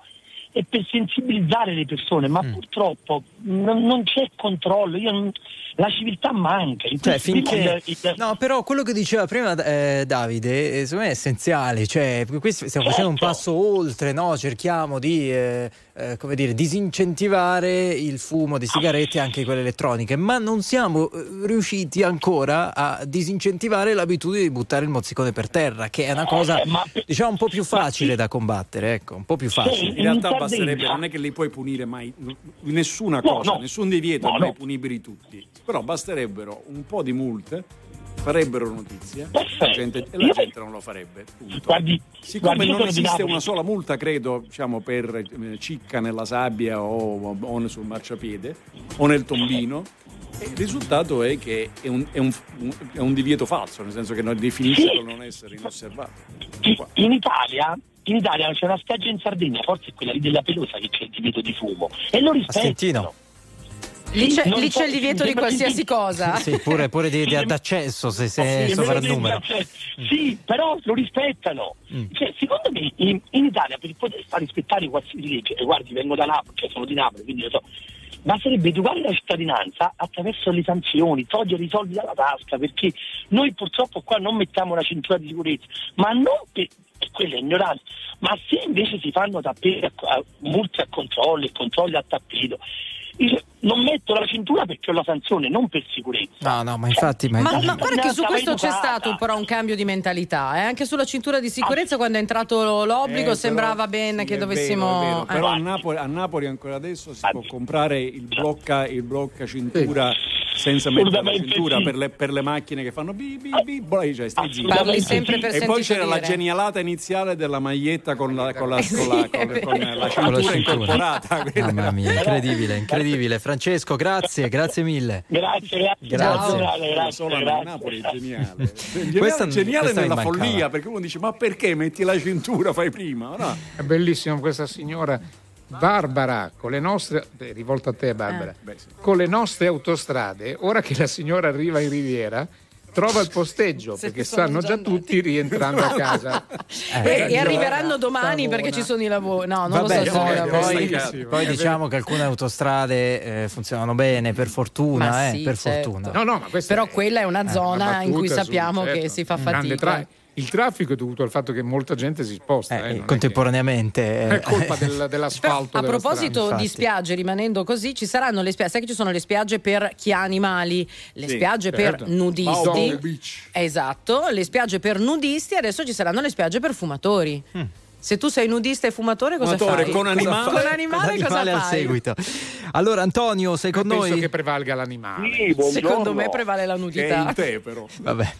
è per sensibilizzare le persone, ma mm. purtroppo n- non c'è controllo, io non... la civiltà manca. Cioè, finché... il... Il... No, però quello che diceva prima eh, Davide, eh, secondo me è essenziale, cioè questo stiamo certo. facendo un passo oltre, no? Cerchiamo di eh, eh, come dire, disincentivare il fumo di sigarette e anche quelle elettroniche, ma non siamo riusciti ancora a disincentivare l'abitudine di buttare il mozzicone per terra, che è una cosa eh, ma... diciamo un po' più facile ma... da combattere, ecco, un po' più facile. In realtà basterebbe, non è che li puoi punire mai, nessuna no, cosa, no. nessun divieto, no, mai no. punibili tutti. Però basterebbero un po' di multe, farebbero notizia, la gente, e la gente non lo farebbe. Punto. Guardi, siccome guardi, non esiste una sola multa, credo, diciamo, per eh, cicca nella sabbia o, o sul marciapiede o nel tombino, e il risultato è che è un, è un, è un divieto falso, nel senso che non definiscono sì. non essere inosservato. In Italia... In Italia c'è una spiaggia in Sardegna, forse è quella lì della Pelosa, che c'è il divieto di fumo e lo rispettano. Lì c'è, lì c'è il divieto di qualsiasi cosa. Sì, pure, pure di, di d'accesso se sei sì, sovrannumero. Sì, però lo rispettano. Mm. Cioè, secondo me in, in Italia per poter far rispettare qualsiasi legge, e guardi, vengo da Napoli, cioè sono di Napoli, quindi lo so. Ma sarebbe educare la cittadinanza attraverso le sanzioni, togliere i soldi dalla tasca, perché noi purtroppo qua non mettiamo una cintura di sicurezza, ma non per quella ignoranza, ma se invece si fanno tappeti a multe a controlli, controlli a tappeto. Io non metto la cintura perché ho la sanzione, non per sicurezza. No, no, ma infatti ma, ma, ma guarda che su questo c'è stato però un cambio di mentalità, eh? Anche sulla cintura di sicurezza ah. quando è entrato l'obbligo eh, sembrava ben sì, che dovessimo vero, vero. Eh. Però a Napoli, a Napoli ancora adesso si ah. può comprare il blocca, il blocca cintura sì. senza mettere la cintura sì. per, le, per le macchine che fanno bi bi bi, poi cioè, stai zitto. Parli sempre per e poi c'era dire. La genialata iniziale della maglietta con la, con la, con la, con, con la cintura incorporata. Mamma mia, incredibile, incredibile. Francesco, grazie, grazie mille. Grazie, grazie. Grazie. grazie. grazie. Solo a Napoli è geniale. Geniale, geniale nella follia, perché uno dice "Ma perché metti la cintura, fai prima?" No? È bellissimo questa signora Barbara, con le nostre eh, rivolta a te Barbara, eh. con le nostre autostrade, ora che la signora arriva in Riviera trova il posteggio se perché stanno già andati. Tutti rientrando a casa eh, eh, e arriveranno domani perché ci sono i lavori. No, non Vabbè, lo so se poi, poi, poi diciamo che alcune autostrade eh, funzionano bene per fortuna, sì, eh, per certo. fortuna. No, no, ma però è, quella è una zona una in cui sappiamo su, certo. che si fa fatica. Tra- il traffico è dovuto al fatto che molta gente si sposta eh, eh, contemporaneamente, è, che... è colpa del, dell'asfalto. A proposito strana. Di spiagge, rimanendo così, ci saranno le spiagge, sai che ci sono le spiagge per chi ha animali, le sì, spiagge certo. per nudisti Beach. Esatto, le spiagge per nudisti, adesso ci saranno le spiagge per fumatori mm. Se tu sei nudista e fumatore, cosa fumatore, fai? Con animale, con animale, con animale cosa fai? Al seguito. Allora, Antonio, sei con noi? Penso che prevalga l'animale. Sì, secondo me prevale la nudità. È in te, però. Vabbè,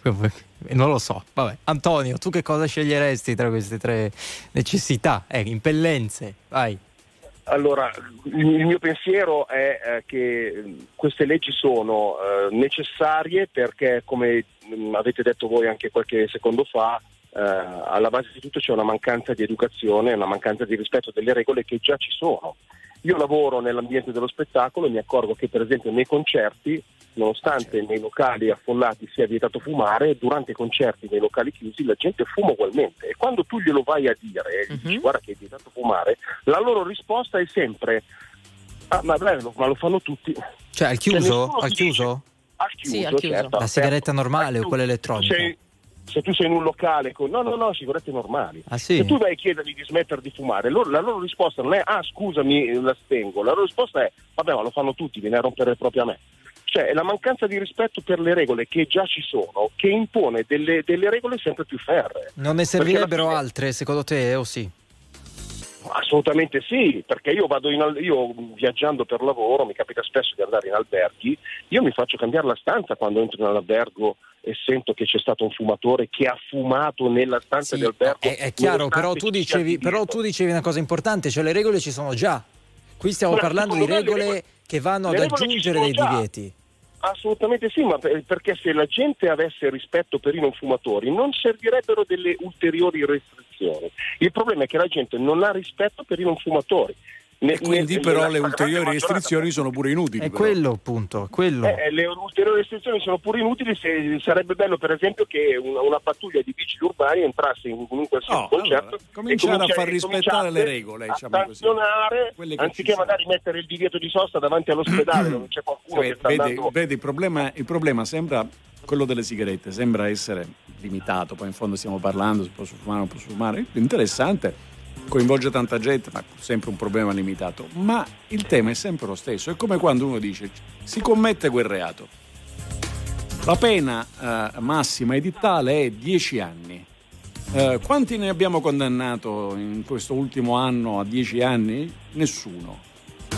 non lo so. Vabbè. Antonio, tu che cosa sceglieresti tra queste tre necessità? Eh, impellenze, vai. Allora, il mio pensiero è che queste leggi sono necessarie perché, come avete detto voi anche qualche secondo fa, eh, alla base di tutto c'è una mancanza di educazione, una mancanza di rispetto delle regole che già ci sono. Io lavoro nell'ambiente dello spettacolo e mi accorgo che per esempio nei concerti, nonostante nei locali affollati sia vietato fumare, durante i concerti nei locali chiusi la gente fuma ugualmente, e quando tu glielo vai a dire e gli dici guarda che è vietato fumare, la loro risposta è sempre ah, ma bello, ma lo fanno tutti. Cioè al chiuso? Cioè, al chiuso? Al chiuso, sì, al chiuso. Certo, la sigaretta normale o quella elettronica? Sei, se tu sei in un locale con no no no sigarette normali, ah, sì? Se tu vai a chiedergli di smettere di fumare, loro, la loro risposta non è ah scusami la spengo, la loro risposta è vabbè ma lo fanno tutti, viene a rompere proprio a me. Cioè è la mancanza di rispetto per le regole che già ci sono che impone delle, delle regole sempre più ferree. Non ne servirebbero fine... altre secondo te, o sì? Assolutamente sì, perché io vado in al- io viaggiando per lavoro, mi capita spesso di andare in alberghi, io mi faccio cambiare la stanza quando entro nell'albergo e sento che c'è stato un fumatore che ha fumato nella stanza, sì, di albergo. È, è chiaro, però tu dicevi però tu dicevi una cosa importante, cioè le regole ci sono già. Qui stiamo ma parlando di regole, regole che vanno ad aggiungere dei già. divieti. Assolutamente sì, ma perché se la gente avesse rispetto per i non fumatori non servirebbero delle ulteriori restrizioni. Il problema è che la gente non ha rispetto per i non fumatori. Ne, quindi ne, però le ulteriori restrizioni sono pure inutili. È però. quello punto, quello. Eh, le ulteriori restrizioni sono pure inutili. Se, sarebbe bello per esempio che una, una pattuglia di vigili urbani entrasse in qualsiasi no, concerto allora, e cominciare a far rispettare le regole, diciamo, a sanzionare, anziché magari mettere il divieto di sosta davanti all'ospedale dove c'è qualcuno Beh, che sta vedi, andando... Vedi, il problema, il problema sembra quello delle sigarette, sembra essere limitato, poi in fondo stiamo parlando, si può fumare o non può fumare, interessante, coinvolge tanta gente, ma sempre un problema limitato, ma il tema è sempre lo stesso. È come quando uno dice si commette quel reato, la pena eh, massima edittale è dieci anni, eh, quanti ne abbiamo condannato in questo ultimo anno a dieci anni? Nessuno.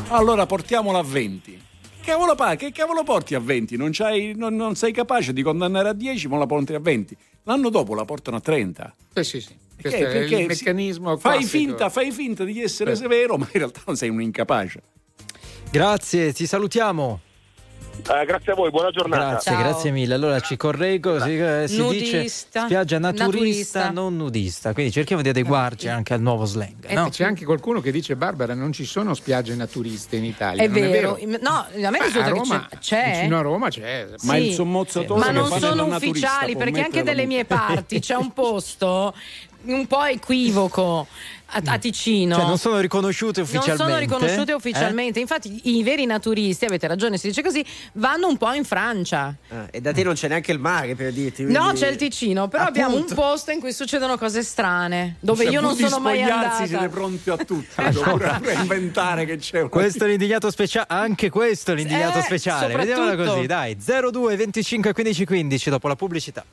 Allora portiamola a venti. Cavolo, che cavolo porti a venti? Non, c'hai, non, non sei capace di condannare a dieci, ma la porti a venti, l'anno dopo la portano a trenta. Eh sì sì. Questo che, è che, il meccanismo fai finta, fai finta di essere Beh. severo, ma in realtà sei un incapace. Grazie, ti salutiamo. Uh, grazie a voi, buona giornata. Grazie, Ciao. grazie mille. Allora ci correggo, si, eh, si dice spiaggia naturista, naturista, non nudista. Quindi cerchiamo di adeguarci eh, anche al nuovo slang. Eh, no? C'è anche qualcuno che dice Barbara, non ci sono spiagge naturiste in Italia. È, non vero. è vero, no, a me risulta che Roma, c'è. Vicino a Roma c'è, sì. Ma il sommozzatore ma non sono ufficiali, perché anche delle mie parti c'è un posto un po' equivoco a, a Ticino, cioè non sono riconosciute ufficialmente non sono riconosciute ufficialmente eh? Infatti i veri naturisti, avete ragione, si dice così, vanno un po' in Francia, ah, e da te non c'è neanche il mare per dirti, quindi... no, c'è il Ticino, però Appunto. abbiamo un posto in cui succedono cose strane dove cioè, io non sono mai andata. Siete pronti a tutto allora, per inventare che c'è un... questo è l'indignato speciale, anche questo è l'indignato eh, speciale, vediamola così dai. Zero due venticinque quindici quindici dopo la pubblicità.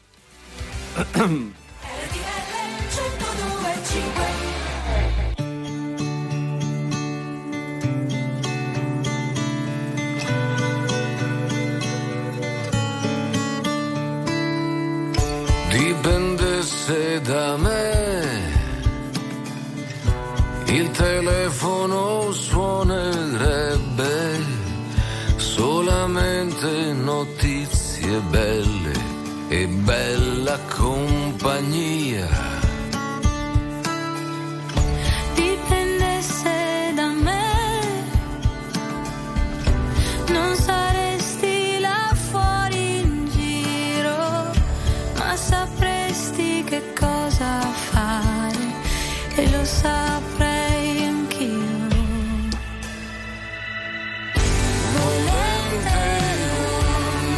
Dipendesse da me, il telefono suonerebbe solamente notizie belle e bella compagnia. Dipendesse da me, non saresti là fuori in giro, ma sapresti che cosa fare e lo saprei anch'io. Volente,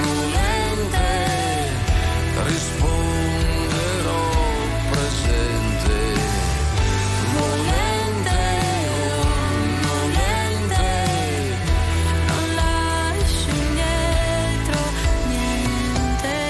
volente, risponderò presente. Volente, volente, non lascio indietro niente.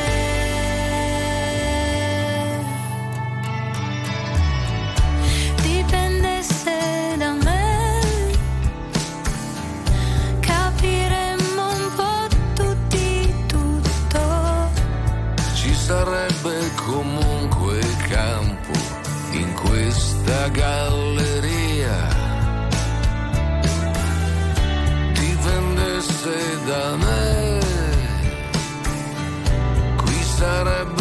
Sarebbe comunque campo in questa galleria. Dipendesse da me, qui sarebbe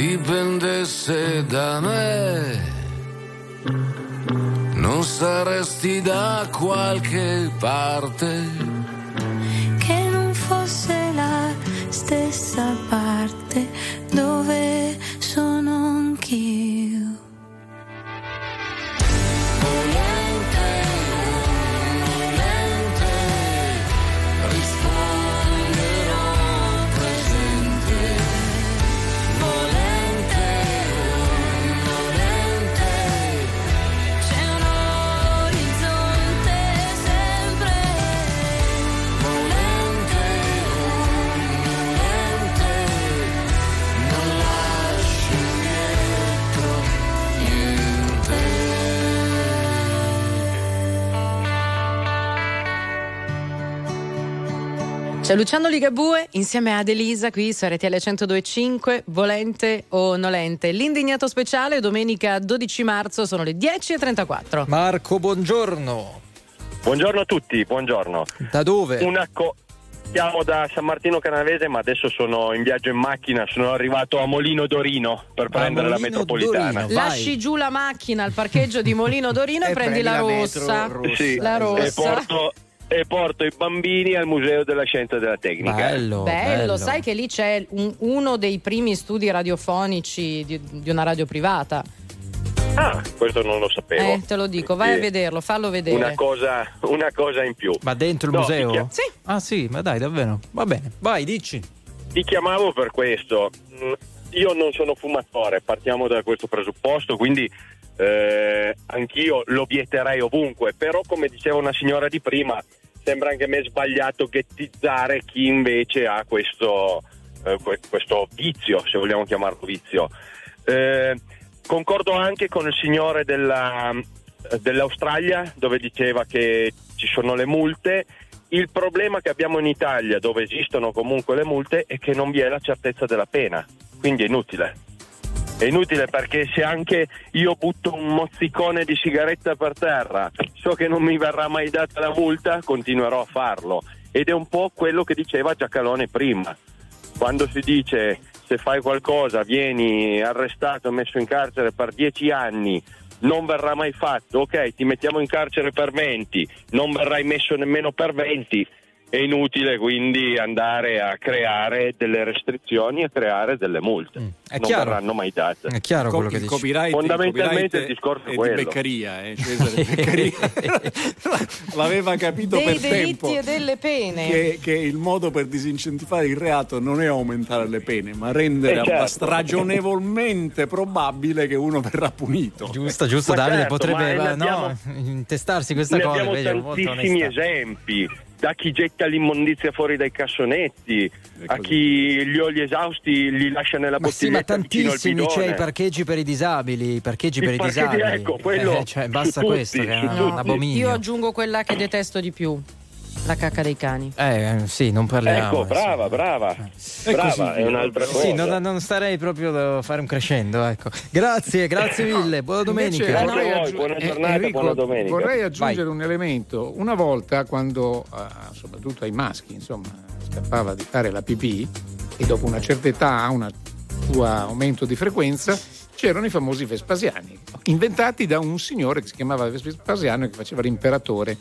dipendesse da me, non saresti da qualche parte, che non fosse la stessa parte dove sono anch'io. C'è Luciano Ligabue insieme ad Elisa qui su R T L centodue e cinque, volente o nolente. L'Indignato Speciale domenica dodici marzo, sono le dieci e trentaquattro. Marco, buongiorno. Buongiorno a tutti, buongiorno. Da dove? Una co- Siamo da San Martino Canavese, ma adesso sono in viaggio in macchina, sono arrivato a Molino Dorino per prendere la metropolitana. Dorino, lasci giù la macchina al parcheggio di Molino Dorino e, e prendi, prendi la, la rossa. Rossa. Sì, la rossa. E porto... e porto i bambini al Museo della Scienza e della Tecnica. Bello, bello, bello. Sai che lì c'è un, uno dei primi studi radiofonici di, di una radio privata. Ah, questo non lo sapevo. Eh, te lo dico, vai sì. a vederlo, fallo vedere. Una cosa, una cosa in più. Ma dentro il no, museo? Chiam- sì. Ah sì, ma dai, davvero? Va bene, vai, dici. Ti chiamavo per questo. Io non sono fumatore, partiamo da questo presupposto, quindi... Eh, anch'io lo vieterei ovunque, però come diceva una signora di prima, sembra anche a me sbagliato ghettizzare chi invece ha questo, eh, questo vizio, se vogliamo chiamarlo vizio. Eh, concordo anche con il signore della, dell'Australia, dove diceva che ci sono le multe. Il problema che abbiamo in Italia, dove esistono comunque le multe, è che non vi è la certezza della pena, quindi è inutile. È inutile, perché se anche io butto un mozzicone di sigaretta per terra, so che non mi verrà mai data la multa, continuerò a farlo. Ed è un po' quello che diceva Giacalone prima, quando si dice se fai qualcosa vieni arrestato, messo in carcere per dieci anni, non verrà mai fatto. Ok, ti mettiamo in carcere per venti, non verrai messo nemmeno per venti. È inutile quindi andare a creare delle restrizioni e creare delle multe. Mm, è non chiaro. Verranno mai date. È chiaro quello il che dici. Copyright, fondamentalmente il, il discorso è quello. Di Beccaria, eh. Cesare Beccaria. L'aveva capito dei per tempo. Dei delitti e delle pene. Che, che il modo per disincentivare il reato non è aumentare le pene, ma rendere eh certo. ragionevolmente probabile che uno verrà punito. Giusto, giusto, ma Davide certo, potrebbe ma no, intestarsi questa ne cosa. Ne abbiamo tantissimi esempi. Da chi getta l'immondizia fuori dai cassonetti, a chi gli oli esausti li lascia nella bottiglietta. Ma sì, ma tantissimi, c'è i parcheggi per i disabili, i parcheggi per i disabili. Ecco, quello. Eh, cioè, basta tutti, questo, che è un, un abominio. Io aggiungo quella che detesto di più. La cacca dei cani. Eh, sì, non parliamo. Ecco, brava, brava. Eh. Brava, è un'altra cosa. Sì, non, non starei proprio a fare un crescendo, ecco. Grazie, grazie mille, buona domenica. Invece, no, voi, aggi- buona giornata, Enrico, buona domenica. Vorrei aggiungere Vai. un elemento. Una volta, quando, uh, soprattutto ai maschi, insomma, scappava di fare la pipì, e dopo una certa età, un suo aumento di frequenza, c'erano i famosi Vespasiani, inventati da un signore che si chiamava Vespasiano e che faceva l'imperatore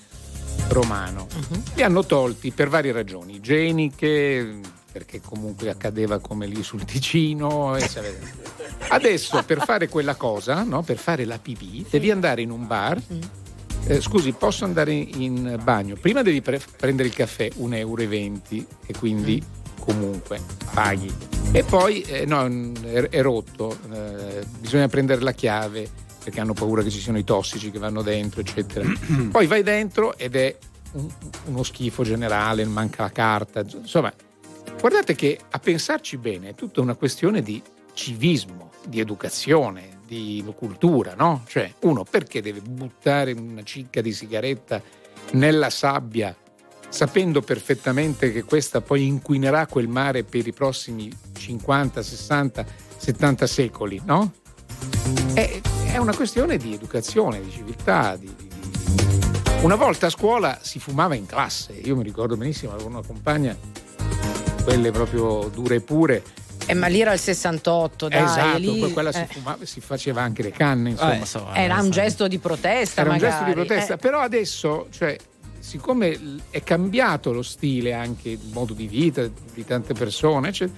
romano. Uh-huh. Li hanno tolti per varie ragioni igieniche, perché comunque accadeva come lì sul Ticino, eccetera. Adesso per fare quella cosa, no, per fare la pipì, devi andare in un bar. Eh, scusi, posso andare in bagno? Prima devi pre- prendere il caffè, un euro e venti, e quindi comunque paghi. E poi eh, no, è, è rotto, eh, bisogna prendere la chiave, perché hanno paura che ci siano i tossici che vanno dentro, eccetera. Poi vai dentro ed è un, uno schifo generale, manca la carta. Insomma, guardate che a pensarci bene è tutta una questione di civismo, di educazione, di cultura, no? Cioè, uno perché deve buttare una cicca di sigaretta nella sabbia, sapendo perfettamente che questa poi inquinerà quel mare per i prossimi cinquanta, sessanta, settanta secoli, no? È, è una questione di educazione, di civiltà. Di, di, di... Una volta a scuola si fumava in classe. Io mi ricordo benissimo, avevo una compagna, quelle proprio dure e pure, eh, ma l'ira al sessantotto, dai, esatto, lì, quella eh. si fumava, si faceva anche le canne, insomma. Eh, so, era so. un gesto di protesta, era magari. un gesto di protesta, eh. Però adesso, cioè, siccome è cambiato lo stile, anche il modo di vita di tante persone, cioè,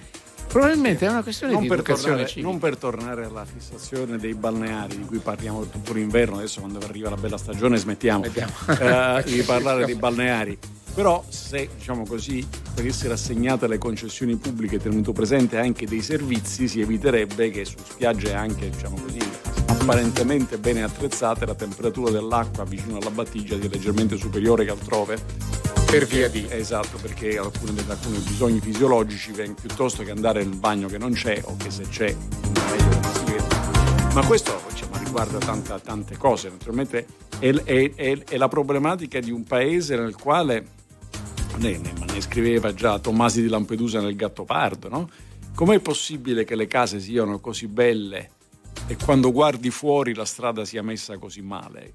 probabilmente sì, è una questione non di educazione civica. Non per tornare alla fissazione dei balneari di cui parliamo tutto l'inverno, adesso quando arriva la bella stagione smettiamo, smettiamo. Eh, di parlare dei balneari. Però se, diciamo così, per essere assegnate alle concessioni pubbliche tenuto presente anche dei servizi, si eviterebbe che su spiagge anche, diciamo così, apparentemente bene attrezzate, la temperatura dell'acqua vicino alla battigia sia leggermente superiore che altrove. Per via di. Esatto, perché alcuni, alcuni bisogni fisiologici, piuttosto che andare nel bagno che non c'è, o che se c'è meglio che non si vede. Ma questo, cioè, ma riguarda tanta, tante cose, naturalmente è, è, è, è la problematica di un paese nel quale. Ne, ne, ne scriveva già Tommasi di Lampedusa nel Gattopardo, no? Com'è possibile che le case siano così belle e quando guardi fuori la strada sia messa così male?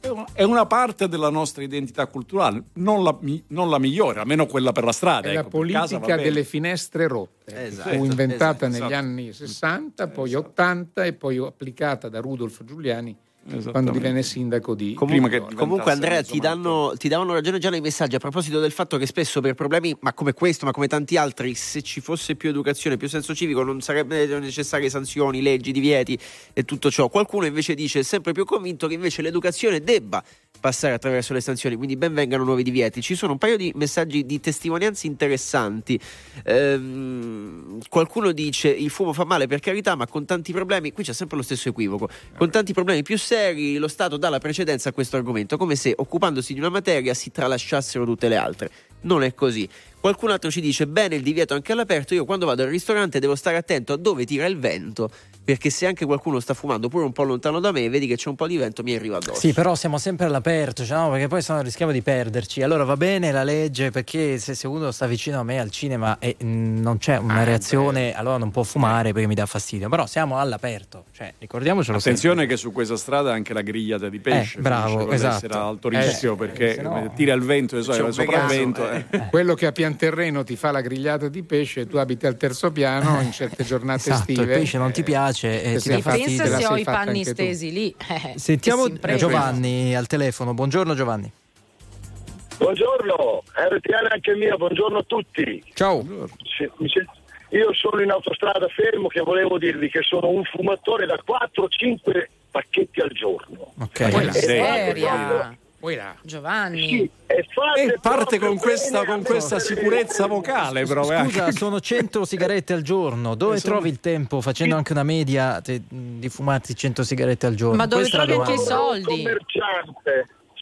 È una, è una parte della nostra identità culturale, non la, non la migliore, almeno quella per la strada. È ecco, la politica delle finestre rotte, esatto, fu inventata esatto, negli esatto. anni sessanta, poi esatto. ottanta e poi applicata da Rudolf Giuliani quando divenne sindaco di comunque, prima che comunque Andrea ti danno ti davano ragione già nei messaggi a proposito del fatto che spesso per problemi ma come questo ma come tanti altri, se ci fosse più educazione, più senso civico, non sarebbero necessarie sanzioni, leggi, divieti e tutto ciò. Qualcuno invece dice, sempre più convinto, che invece l'educazione debba passare attraverso le sanzioni, quindi ben vengano nuovi divieti. Ci sono un paio di messaggi di testimonianze interessanti. Ehm, qualcuno dice il fumo fa male, per carità, ma con tanti problemi, qui c'è sempre lo stesso equivoco, con tanti problemi più seri lo Stato dà la precedenza a questo argomento, come se occupandosi di una materia si tralasciassero tutte le altre. Non è così. Qualcun altro ci dice bene il divieto anche all'aperto, io quando vado al ristorante devo stare attento a dove tira il vento, perché se anche qualcuno sta fumando pure un po' lontano da me, vedi che c'è un po' di vento, mi arriva addosso. Sì, però siamo sempre all'aperto, cioè, no, perché poi sennò rischiamo di perderci. Allora va bene la legge, perché se, se uno sta vicino a me al cinema e mh, non c'è una ah, reazione, allora non può fumare perché mi dà fastidio, però siamo all'aperto, cioè ricordiamocelo. Attenzione sempre. Che su questa strada anche la grigliata di pesce, eh, bravo, esatto, essere alto rischio, eh, perché eh, no, tira il vento, esatto, sopra il vento, eh. Eh. Quello che a pian terreno ti fa la grigliata di pesce e tu abiti al terzo piano in certe giornate esatto, estive, il pesce non ti piace. E eh, se pensa se ho i panni stesi tu. Lì eh, sentiamo Giovanni al telefono. Buongiorno Giovanni. Buongiorno, R T L anche mia, buongiorno a tutti. Ciao. Io sono in autostrada fermo, che volevo dirvi che sono un fumatore da quattro cinque pacchetti al giorno. Ok. Poi la seria. Poi là. Giovanni sì, e, e parte con questa, con questa sicurezza vocale. Però, scusa, anche. Sono cento sigarette al giorno. Dove sono... trovi il tempo, facendo anche una media te, di fumarti cento sigarette al giorno? Ma dove questa trovi anche i soldi?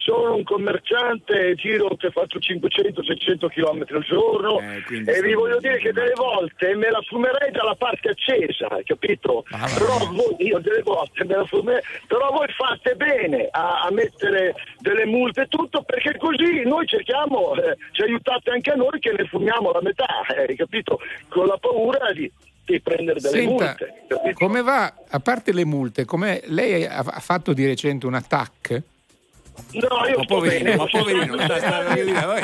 Sono un commerciante, giro che faccio cinquecento seicento km al giorno, eh, e vi voglio dire che delle volte me la fumerei dalla parte accesa, capito? Ah, però voi, io delle volte me la fumerei, però voi fate bene a, a mettere delle multe e tutto, perché così noi cerchiamo, eh, ci aiutate anche a noi che ne fumiamo la metà, eh, capito? Con la paura di... di prendere delle Senta, multe. Capito? Come va, a parte le multe, come lei ha, ha fatto di recente un attacco? No, io ma sto poverino, bene. Ma poverino,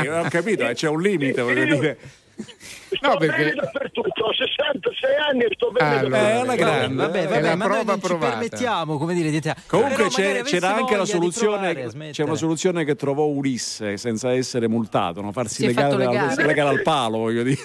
io non ho capito, c'è un limite, voglio dire. Sto no, perché... bene dappertutto, ho sessantasei anni e sto bene allora, dappertutto. È una grande, vabbè, vabbè, è una prova provata. Ci permettiamo, come dire, di te... Comunque c'è, c'era anche la soluzione, provare, c'è una soluzione che trovò Ulisse senza essere multato, no? Farsi legare, legare. legare al palo, voglio dire.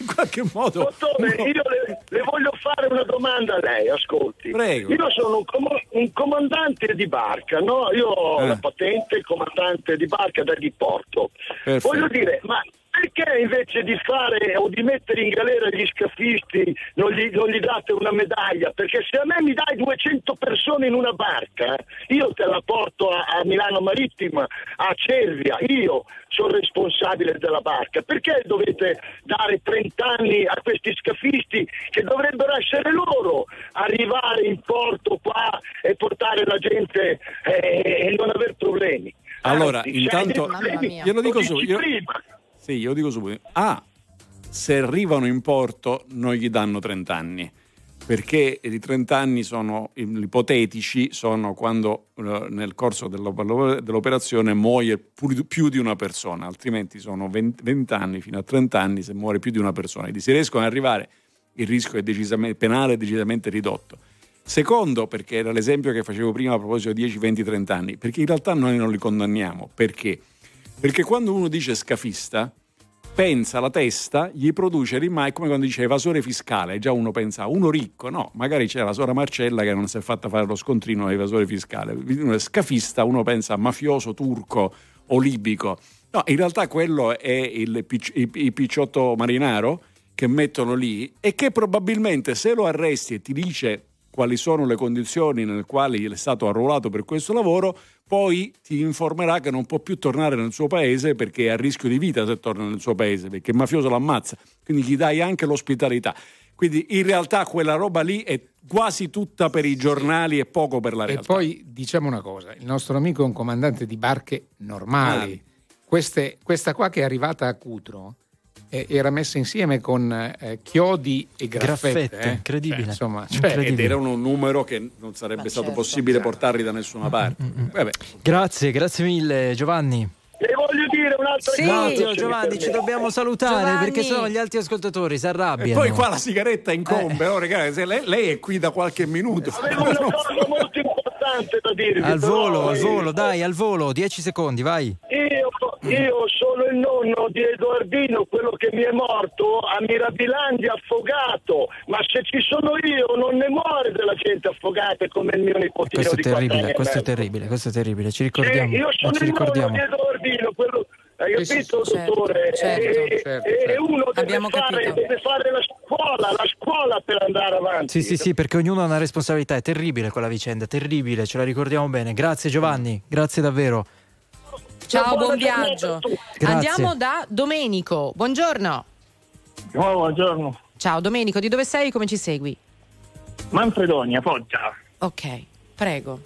In qualche modo... Dottore, uno... io le, le voglio fare una domanda a lei, ascolti. Prego. Io sono un, com- un comandante di barca, no? Io ho eh. la patente, il comandante di barca da diporto. Perfetto. Voglio dire, ma... perché invece di fare o di mettere in galera gli scafisti non gli, non gli date una medaglia? Perché se a me mi dai duecento persone in una barca, io te la porto a, a Milano Marittima, a Cervia, io sono responsabile della barca. Perché dovete dare trenta anni a questi scafisti che dovrebbero essere loro arrivare in porto qua e portare la gente eh, e non aver problemi? Allora, anzi, intanto glielo dico subito. Sì, io dico subito, ah, se arrivano in porto non gli danno trenta anni, perché i trenta anni sono ipotetici, sono quando nel corso dell'operazione muore più di una persona, altrimenti sono venti anni fino a trenta anni se muore più di una persona. Quindi se riescono ad arrivare il rischio è decisamente, penale è decisamente ridotto. Secondo, perché era l'esempio che facevo prima a proposito di dieci, venti, trenta anni, perché in realtà noi non li condanniamo. Perché? Perché quando uno dice scafista, pensa, la testa gli produce rimai, come quando dice evasore fiscale, già uno pensa, uno ricco, no, magari c'è la sora Marcella che non si è fatta fare lo scontrino a evasore fiscale. Uno è scafista, uno pensa mafioso turco o libico, no, in realtà quello è il pic- i-, i picciotto marinaro che mettono lì, e che probabilmente se lo arresti e ti dice quali sono le condizioni nelle quali è stato arruolato per questo lavoro, poi ti informerà che non può più tornare nel suo paese perché è a rischio di vita se torna nel suo paese, perché il mafioso lo ammazza, quindi gli dai anche l'ospitalità. Quindi in realtà quella roba lì è quasi tutta per i giornali e poco per la realtà. E poi diciamo una cosa, il nostro amico è un comandante di barche normali. Ah. Queste, questa qua che è arrivata a Cutro era messa insieme con eh, chiodi e graffette, graffette eh? incredibile. Cioè, insomma, cioè, incredibile. Ed era un numero che non sarebbe Ma stato certo, possibile certo. portarli da nessuna parte. Mm-hmm. Vabbè. Grazie, grazie mille Giovanni. Le voglio dire un'altra sì. cosa. No, Giovanni, ci dobbiamo salutare Giovanni, perché sennò gli altri ascoltatori si arrabbiano. E poi qua la sigaretta incombe, eh. oh, ragazzi, se lei, lei è qui da qualche minuto. Avevo una cosa molto importante da dirvi. Al volo, no, al volo, eh. dai, al volo, dieci secondi, vai. Io Io sono il nonno di Edoardino, quello che mi è morto a Mirabilandia affogato, ma se ci sono io non ne muore della gente affogata come il mio nipotino. Questo è terribile, questo è terribile, questo è terribile, ci ricordiamo. Io sono il nonno di Edoardino, quello, hai capito dottore? E uno deve fare, deve fare la scuola, la scuola per andare avanti. Sì, sì, sì, perché ognuno ha una responsabilità, è terribile quella vicenda, terribile, ce la ricordiamo bene. Grazie Giovanni, grazie davvero. Ciao, buon viaggio. Andiamo da Domenico. Buongiorno. Oh, buongiorno. Ciao Domenico, di dove sei e come ci segui? Manfredonia, Foggia. Ok, prego.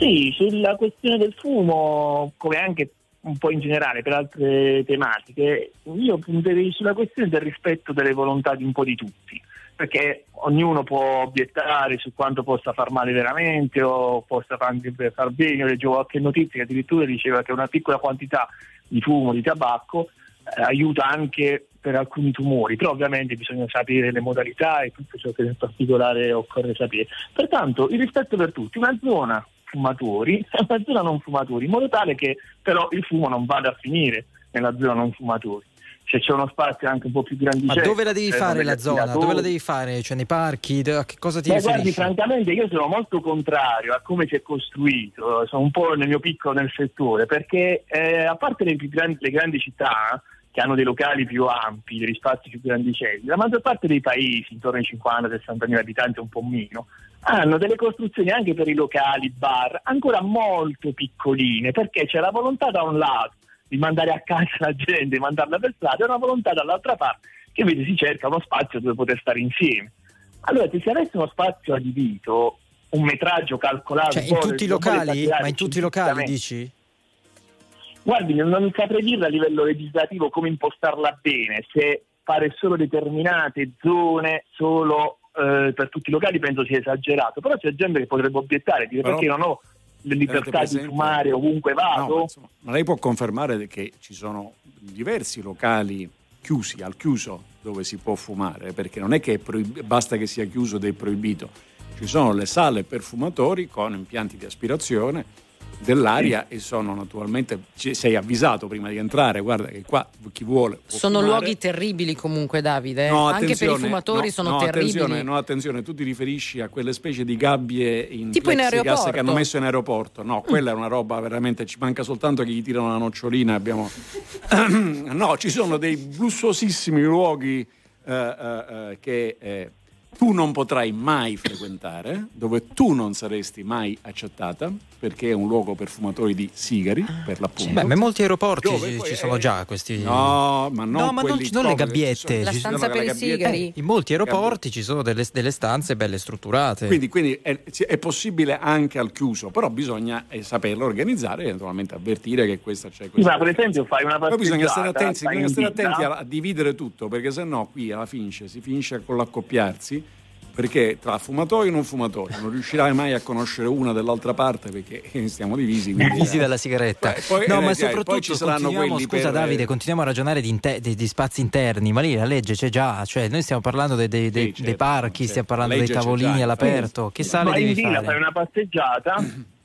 Sì, sulla questione del fumo, come anche un po' in generale per altre tematiche, io punterei sulla questione del rispetto delle volontà di un po' di tutti, perché ognuno può obiettare su quanto possa far male veramente o possa far bene. Leggevo qualche notizia che addirittura diceva che una piccola quantità di fumo, di tabacco eh, aiuta anche per alcuni tumori, però ovviamente bisogna sapere le modalità e tutto ciò che in particolare occorre sapere. Pertanto il rispetto per tutti, una zona fumatori e una zona non fumatori, in modo tale che però il fumo non vada a finire nella zona non fumatori. Cioè c'è uno spazio anche un po' più grandicello. Ma dove la devi cioè, fare la zona? Dove la devi fare? Cioè nei parchi? A che cosa ti riferisci? Beh, guardi, francamente io sono molto contrario a come si è costruito, sono un po' nel mio piccolo nel settore, perché eh, a parte le, più grandi, le grandi città che hanno dei locali più ampi, degli spazi più grandicelli, la maggior parte dei paesi, intorno ai cinquanta sessanta mila abitanti un po' meno, hanno delle costruzioni anche per i locali, bar, ancora molto piccoline, perché c'è la volontà da un lato di mandare a casa la gente, di mandarla per strada, è una volontà dall'altra parte che invece si cerca uno spazio dove poter stare insieme. Allora, se si avesse uno spazio adibito, un metraggio calcolato... Cioè, in tutti i locali? Ma in tutti i locali, dici? Guardi, non, non saprei dirlo a livello legislativo come impostarla bene, se fare solo determinate zone, solo eh, per tutti i locali penso sia esagerato, però c'è gente che potrebbe obiettare, dire però... perché non ho... le libertà di fumare ovunque vado. No, insomma, ma lei può confermare che ci sono diversi locali chiusi, al chiuso, dove si può fumare, perché non è che è proib- basta che sia chiuso ed è proibito. Ci sono le sale per fumatori con impianti di aspirazione dell'aria sì. e sono naturalmente c- sei avvisato prima di entrare, guarda che qua chi vuole può sono fumare. Luoghi terribili comunque Davide, no, anche per i fumatori no, sono no, terribili attenzione, no attenzione, tu ti riferisci a quelle specie di gabbie in tipo plexigas che hanno messo in aeroporto, no quella è una roba veramente, ci manca soltanto che gli tirano una nocciolina abbiamo... no ci sono dei lussuosissimi luoghi eh, eh, che eh, tu non potrai mai frequentare, dove tu non saresti mai accettata, perché è un luogo per fumatori di sigari, per l'appunto. Beh, ma in molti aeroporti dove ci, ci sono già questi... No, ma non, no, ma non, non le gabbiette. La stanza per i sigari. Eh, in molti aeroporti ci sono delle, delle stanze belle strutturate. Quindi, quindi è, è possibile anche al chiuso, però bisogna eh, saperlo organizzare e naturalmente avvertire che questa c'è. Questa ma per esempio fai una passeggiata... Poi bisogna stare attenti, bisogna stare attenti a, a dividere tutto, perché sennò qui alla fine si finisce con l'accoppiarsi perché tra fumatori e non fumatori non riuscirai mai a conoscere una dell'altra parte, perché stiamo divisi, quindi, divisi eh. dalla sigaretta. Beh, poi, no, eh, ma eh, soprattutto poi ci saranno quelli, scusa per... Davide, continuiamo a ragionare di, inter- di, di spazi interni, ma lì la legge c'è già, cioè noi stiamo parlando dei, dei, dei, sì, certo, dei parchi, certo. Stiamo parlando dei tavolini già, all'aperto, sì. Che sale ma devi fare? Fai una passeggiata.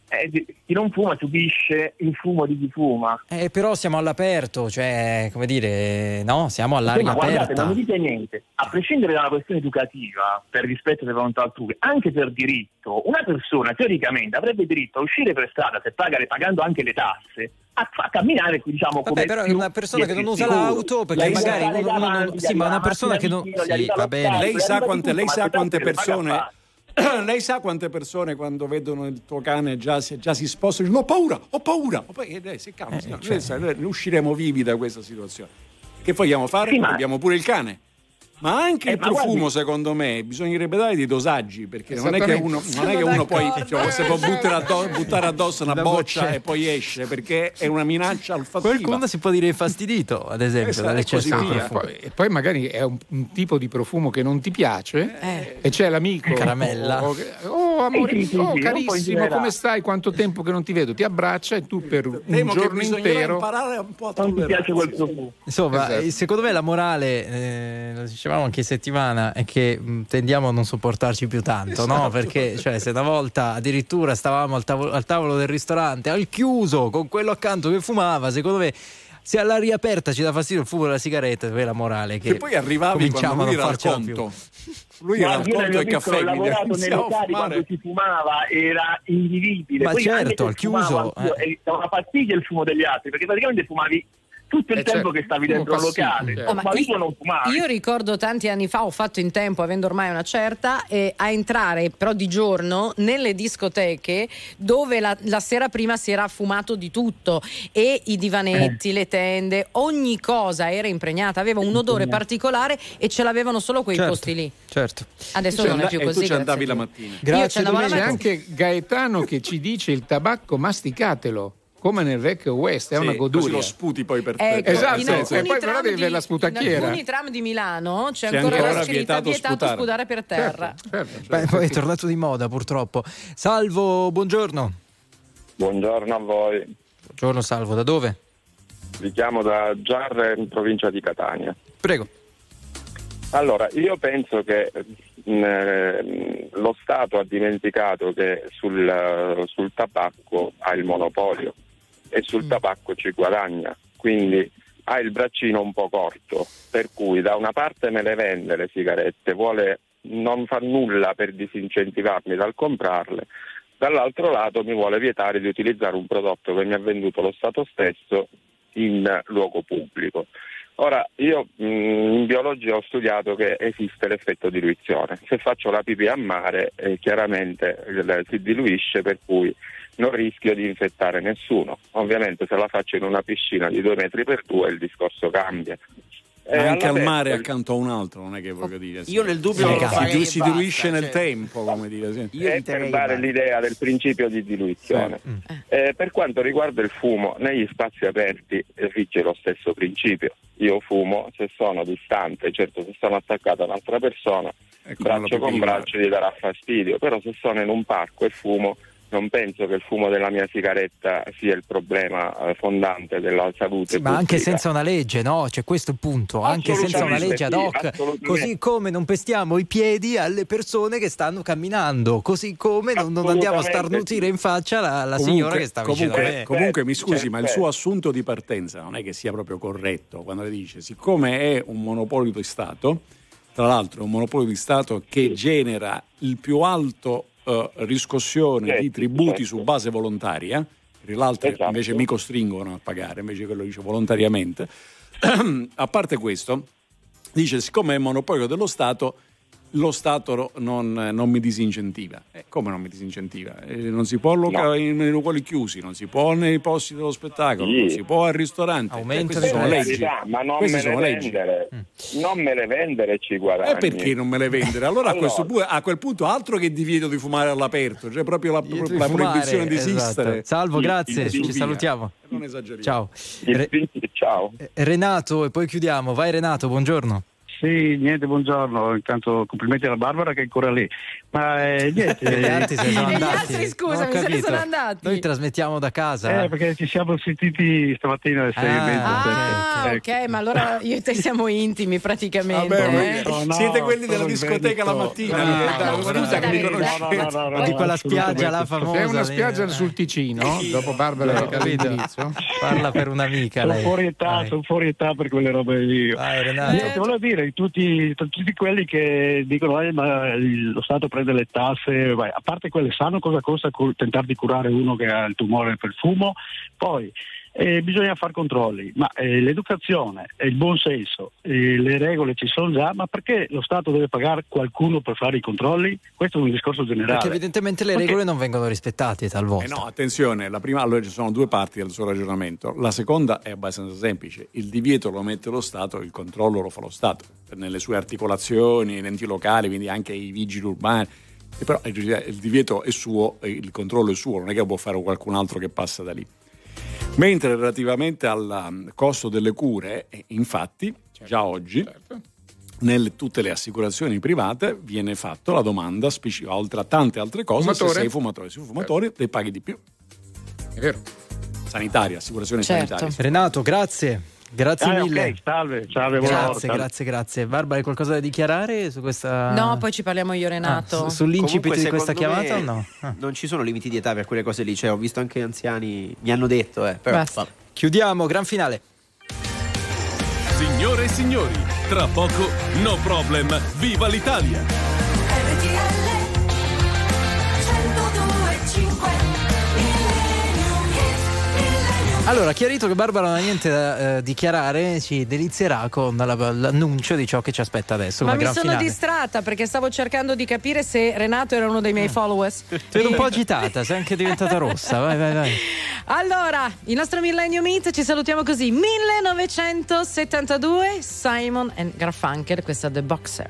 Eh, chi non fuma subisce il fumo di chi fuma, eh, però siamo all'aperto, cioè come dire, no, siamo all'aria aperta. Guardate, non mi dite niente, a prescindere dalla questione educativa, per rispetto delle volontà altrui, anche per diritto, una persona teoricamente avrebbe diritto a uscire per strada, se paga, pagando anche le tasse, a camminare, diciamo. Vabbè, come però è una persona che non usa l'auto perché magari non, davanti, non, sì, ma una persona che non sì, lottare, va bene. Lei sa quante, lei sa quante persone lei sa quante persone quando vedono il tuo cane già, già si spostano, dicono ho paura, ho paura, e lei si calma, eh, signora, cioè. Sa, noi usciremo vivi da questa situazione. Che vogliamo fare? Sì, ma... abbiamo pure il cane. Ma anche eh, il ma profumo, guardi... secondo me, bisognerebbe dare dei dosaggi, perché non è che uno, non è che uno poi cioè, si può buttare addosso, buttare addosso una boccia, boccia e poi esce, perché è una minaccia olfattiva. Qualcuno si può dire infastidito, ad esempio, esatto, dall'eccesso di profumo. Poi, e poi magari è un, un tipo di profumo che non ti piace eh. e c'è l'amico. Caramella. Oh, amore, oh, carissimo, come stai? Quanto tempo che non ti vedo? Ti abbraccia e tu per un Temo giorno intero imparare un po' a non ti piace quel profumo. Insomma, esatto. Secondo me la morale, eh, dicevamo anche settimana, è che tendiamo a non sopportarci più tanto, esatto. No? Perché cioè, se una volta addirittura stavamo al tavolo, al tavolo del ristorante al chiuso con quello accanto che fumava, secondo me se all'aria aperta ci dà fastidio il fumo della sigaretta, è la morale che, che poi arrivavi quando lui era al conto più. Lui era al conto del caffè, lavorato nelle cari quando si fumava, era invivibile. Ma poi certo, al chiuso eh. era una pastiglia il fumo degli altri, perché praticamente fumavi tutto il eh tempo, certo, che stavi dentro un locale, certo. Oh, ma io, non io ricordo tanti anni fa, ho fatto in tempo, avendo ormai una certa, eh, a entrare però di giorno nelle discoteche dove la, la sera prima si era fumato di tutto, e i divanetti, eh. le tende, ogni cosa era impregnata, aveva un odore particolare e ce l'avevano solo quei certo, posti lì, certo. Adesso non è più così. E tu ci andavi la mattina. Grazie. Io c'è anche Gaetano che ci dice il tabacco masticatelo come nel vecchio West, è sì, una goduria, lo sputi poi per te, ecco, esatto, in alcuni, e poi tram di, la sputacchiera, in alcuni tram di Milano c'è, c'è ancora la scritta vietato, vietato sputare per terra, certo, certo, certo. Beh, poi è tornato di moda purtroppo. Salvo, buongiorno. Buongiorno a voi. Buongiorno Salvo, da dove? Vi chiamo da Giarre, in provincia di Catania. Prego. Allora, io penso che mh, lo Stato ha dimenticato che sul, sul tabacco ha il monopolio e sul mm. tabacco ci guadagna, quindi ha il braccino un po' corto, per cui da una parte me le vende le sigarette, vuole, non fa nulla per disincentivarmi dal comprarle, dall'altro lato mi vuole vietare di utilizzare un prodotto che mi ha venduto lo Stato stesso in luogo pubblico. Ora, io mh, in biologia ho studiato che esiste l'effetto diluizione. Se faccio la pipì a mare, eh, chiaramente eh, si diluisce, per cui non rischio di infettare nessuno. Ovviamente se la faccio in una piscina di due metri per due il discorso cambia. E anche al mare il... accanto a un altro, non è che voglio dire. Sì. Io nel dubbio sì, lo si, si diluisce basta, nel cioè... tempo, come dire. Sì. Io è per dare l'idea del principio di diluizione. Sì. Mm. Eh, per quanto riguarda il fumo, negli spazi aperti rige lo stesso principio. Io fumo se sono distante, certo se sono attaccato a un'altra persona, ecco, braccio con braccio gli darà fastidio, però se sono in un parco e fumo, non penso che il fumo della mia sigaretta sia il problema fondante della salute. Sì, ma anche senza una legge, no? C'è questo punto, anche senza una legge ad hoc, sì, così come non pestiamo i piedi alle persone che stanno camminando, così come non, non andiamo a starnutire sì. in faccia la, la comunque, signora che sta vicino comunque, a me. Comunque mi scusi, certo, ma il suo assunto di partenza non è che sia proprio corretto quando le dice, siccome è un monopolio di Stato, tra l'altro è un monopolio di Stato che genera il più alto Uh, riscossione certo, di tributi certo. su base volontaria, l'altro esatto. invece mi costringono a pagare, invece quello dice volontariamente. A parte questo, dice siccome è monopolio dello Stato, lo Stato non, non mi disincentiva. Eh, come non mi disincentiva? Eh, non si può loca- no. nei locali chiusi, non si può nei posti dello spettacolo, sì. non si può al ristorante. Aumenta cioè, sono leggi. Verità, ma non me, sono leggi. Mm. non me le vendere, ci guadagni. E eh perché non me le vendere? Allora, allora. A, questo pu- a quel punto altro che divieto di fumare all'aperto, cioè proprio la, pro- la proibizione di esistere. Esatto. Salvo, grazie, il, il ci salutiamo. Non esageriamo. Ciao. Re- Ciao. Renato e poi chiudiamo. Vai Renato, buongiorno. Sì, niente, buongiorno. Intanto complimenti alla Barbara che è ancora lì. Ma eh, niente, gli altri se ne sono andati. Gli altri, scusami, se ne sono andati. Noi trasmettiamo da casa. Eh, perché ci siamo sentiti stamattina alle sei e mezza. Ah, ah ecco. Ok, ma allora io e te siamo intimi praticamente. Vabbè, eh. no, no, siete quelli della discoteca la mattina. No, no, no, no, di quella spiaggia là famosa. È una spiaggia lì, sul Ticino, sì. Dopo Barbara no, capito. Parla per un'amica. Sono fuori età, sono fuori età per quelle robe lì. Niente, volevo dire. Tutti, tutti quelli che dicono eh, ma lo Stato prende le tasse, vai. A parte quelle, sanno cosa costa tentare di curare uno che ha il tumore per fumo, poi eh, bisogna fare controlli, ma eh, l'educazione, il buon senso, eh, le regole ci sono già, ma perché lo Stato deve pagare qualcuno per fare i controlli? Questo è un discorso generale. Perché evidentemente le regole perché... non vengono rispettate talvolta. Eh no, attenzione, la prima, allora ci sono due parti del suo ragionamento, la seconda è abbastanza semplice, il divieto lo mette lo Stato, il controllo lo fa lo Stato, nelle sue articolazioni, gli enti locali, quindi anche i vigili urbani. E però il divieto è suo, il controllo è suo, non è che può fare qualcun altro che passa da lì. Mentre relativamente al costo delle cure, infatti, certo, già oggi, certo, nelle tutte le assicurazioni private viene fatta la domanda specifica, oltre a tante altre cose, fumatore. Se sei fumatore, se sei fumatore, certo, le paghi di più. È vero. Sanitaria, assicurazione, certo, sanitaria. Renato, grazie. Grazie ah, mille. Okay, salve, salve, grazie, grazie, grazie. Barbara, hai qualcosa da dichiarare su questa? No, poi ci parliamo io, Renato. Ah, su, sull'incipit di questa chiamata o no? Ah. Non ci sono limiti di età per quelle cose lì, cioè, ho visto anche anziani, mi hanno detto, eh, però. Basta. Chiudiamo, gran finale. Signore e signori, tra poco No Problem, viva l'Italia. R T L centodue e cinque. Allora, chiarito che Barbara non ha niente da eh, dichiarare, ci delizierà con la, l'annuncio di ciò che ci aspetta adesso. Ma mi sono finale. distratta perché stavo cercando di capire se Renato era uno dei miei mm. followers. Sei un po' agitata, sei anche diventata rossa. Vai, vai, vai. Allora, il nostro Millennium Meet, ci salutiamo così. millenovecentosettantadue, Simon and Garfunkel, questa The Boxer.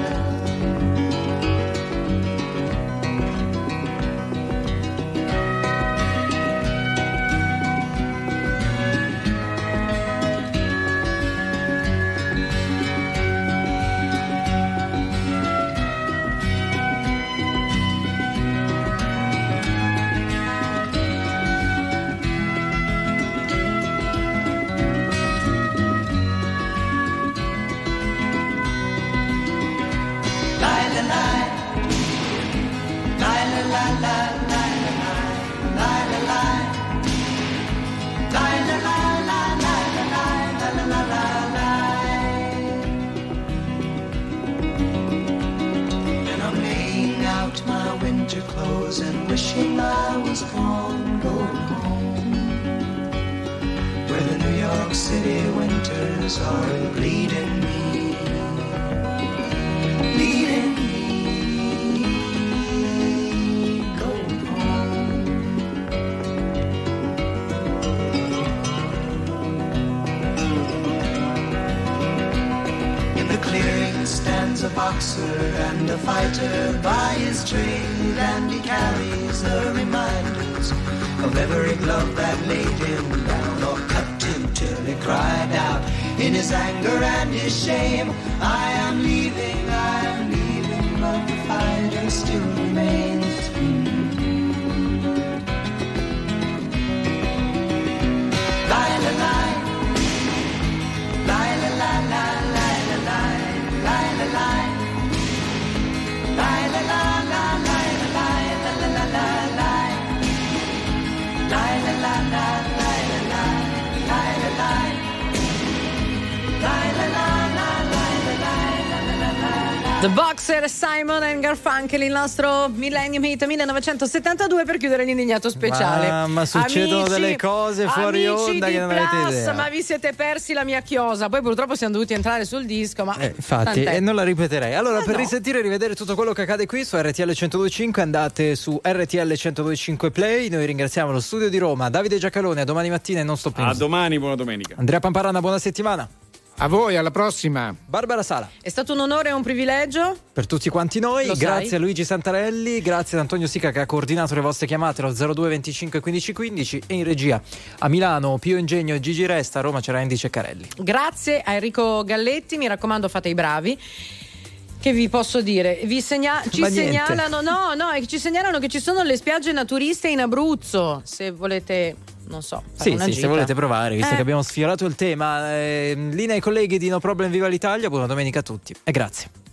la. And wishing I was gone, going home, where the New York City winters are bleeding me, bleeding me. boxer and a fighter by his trade, and he carries the reminders of every glove that laid him down or cut him till he cried out in his anger and his shame, I am leaving, I am leaving, but the fighter still remains. The Boxer, Simon and Garfunkel, il nostro Millennium Hit millenovecentosettantadue, per chiudere l'indignato speciale. Ma, ma succedono amici, delle cose fuori onda che non Plus, avete idea. Ma vi siete persi la mia chiosa. Poi purtroppo siamo dovuti entrare sul disco, ma eh, infatti, e eh, non la ripeterei. Allora, ma per no. risentire e rivedere tutto quello che accade qui su R T L centodue e cinque, andate su R T L centodue e cinque Play. Noi ringraziamo lo studio di Roma, Davide Giacalone, a domani mattina e non sto più. A domani, buona domenica. Andrea Pamparana, buona settimana. A voi, alla prossima. Barbara Sala. È stato un onore e un privilegio per tutti quanti noi. Lo grazie sai. a Luigi Santarelli, grazie ad Antonio Sica che ha coordinato le vostre chiamate allo zero due venticinque quindici quindici, e in regia a Milano Pio Ingegno e Gigi Resta, a Roma c'era Andy Ceccarelli. Grazie a Enrico Galletti, mi raccomando fate i bravi. Che vi posso dire? Vi segna- ci segnalano no, no, ci segnalano che ci sono le spiagge naturiste in Abruzzo, se volete non so, sì, sì, se volete provare, visto eh. che abbiamo sfiorato il tema. Eh, linea ai colleghi di No Problem Viva l'Italia, buona domenica a tutti e grazie.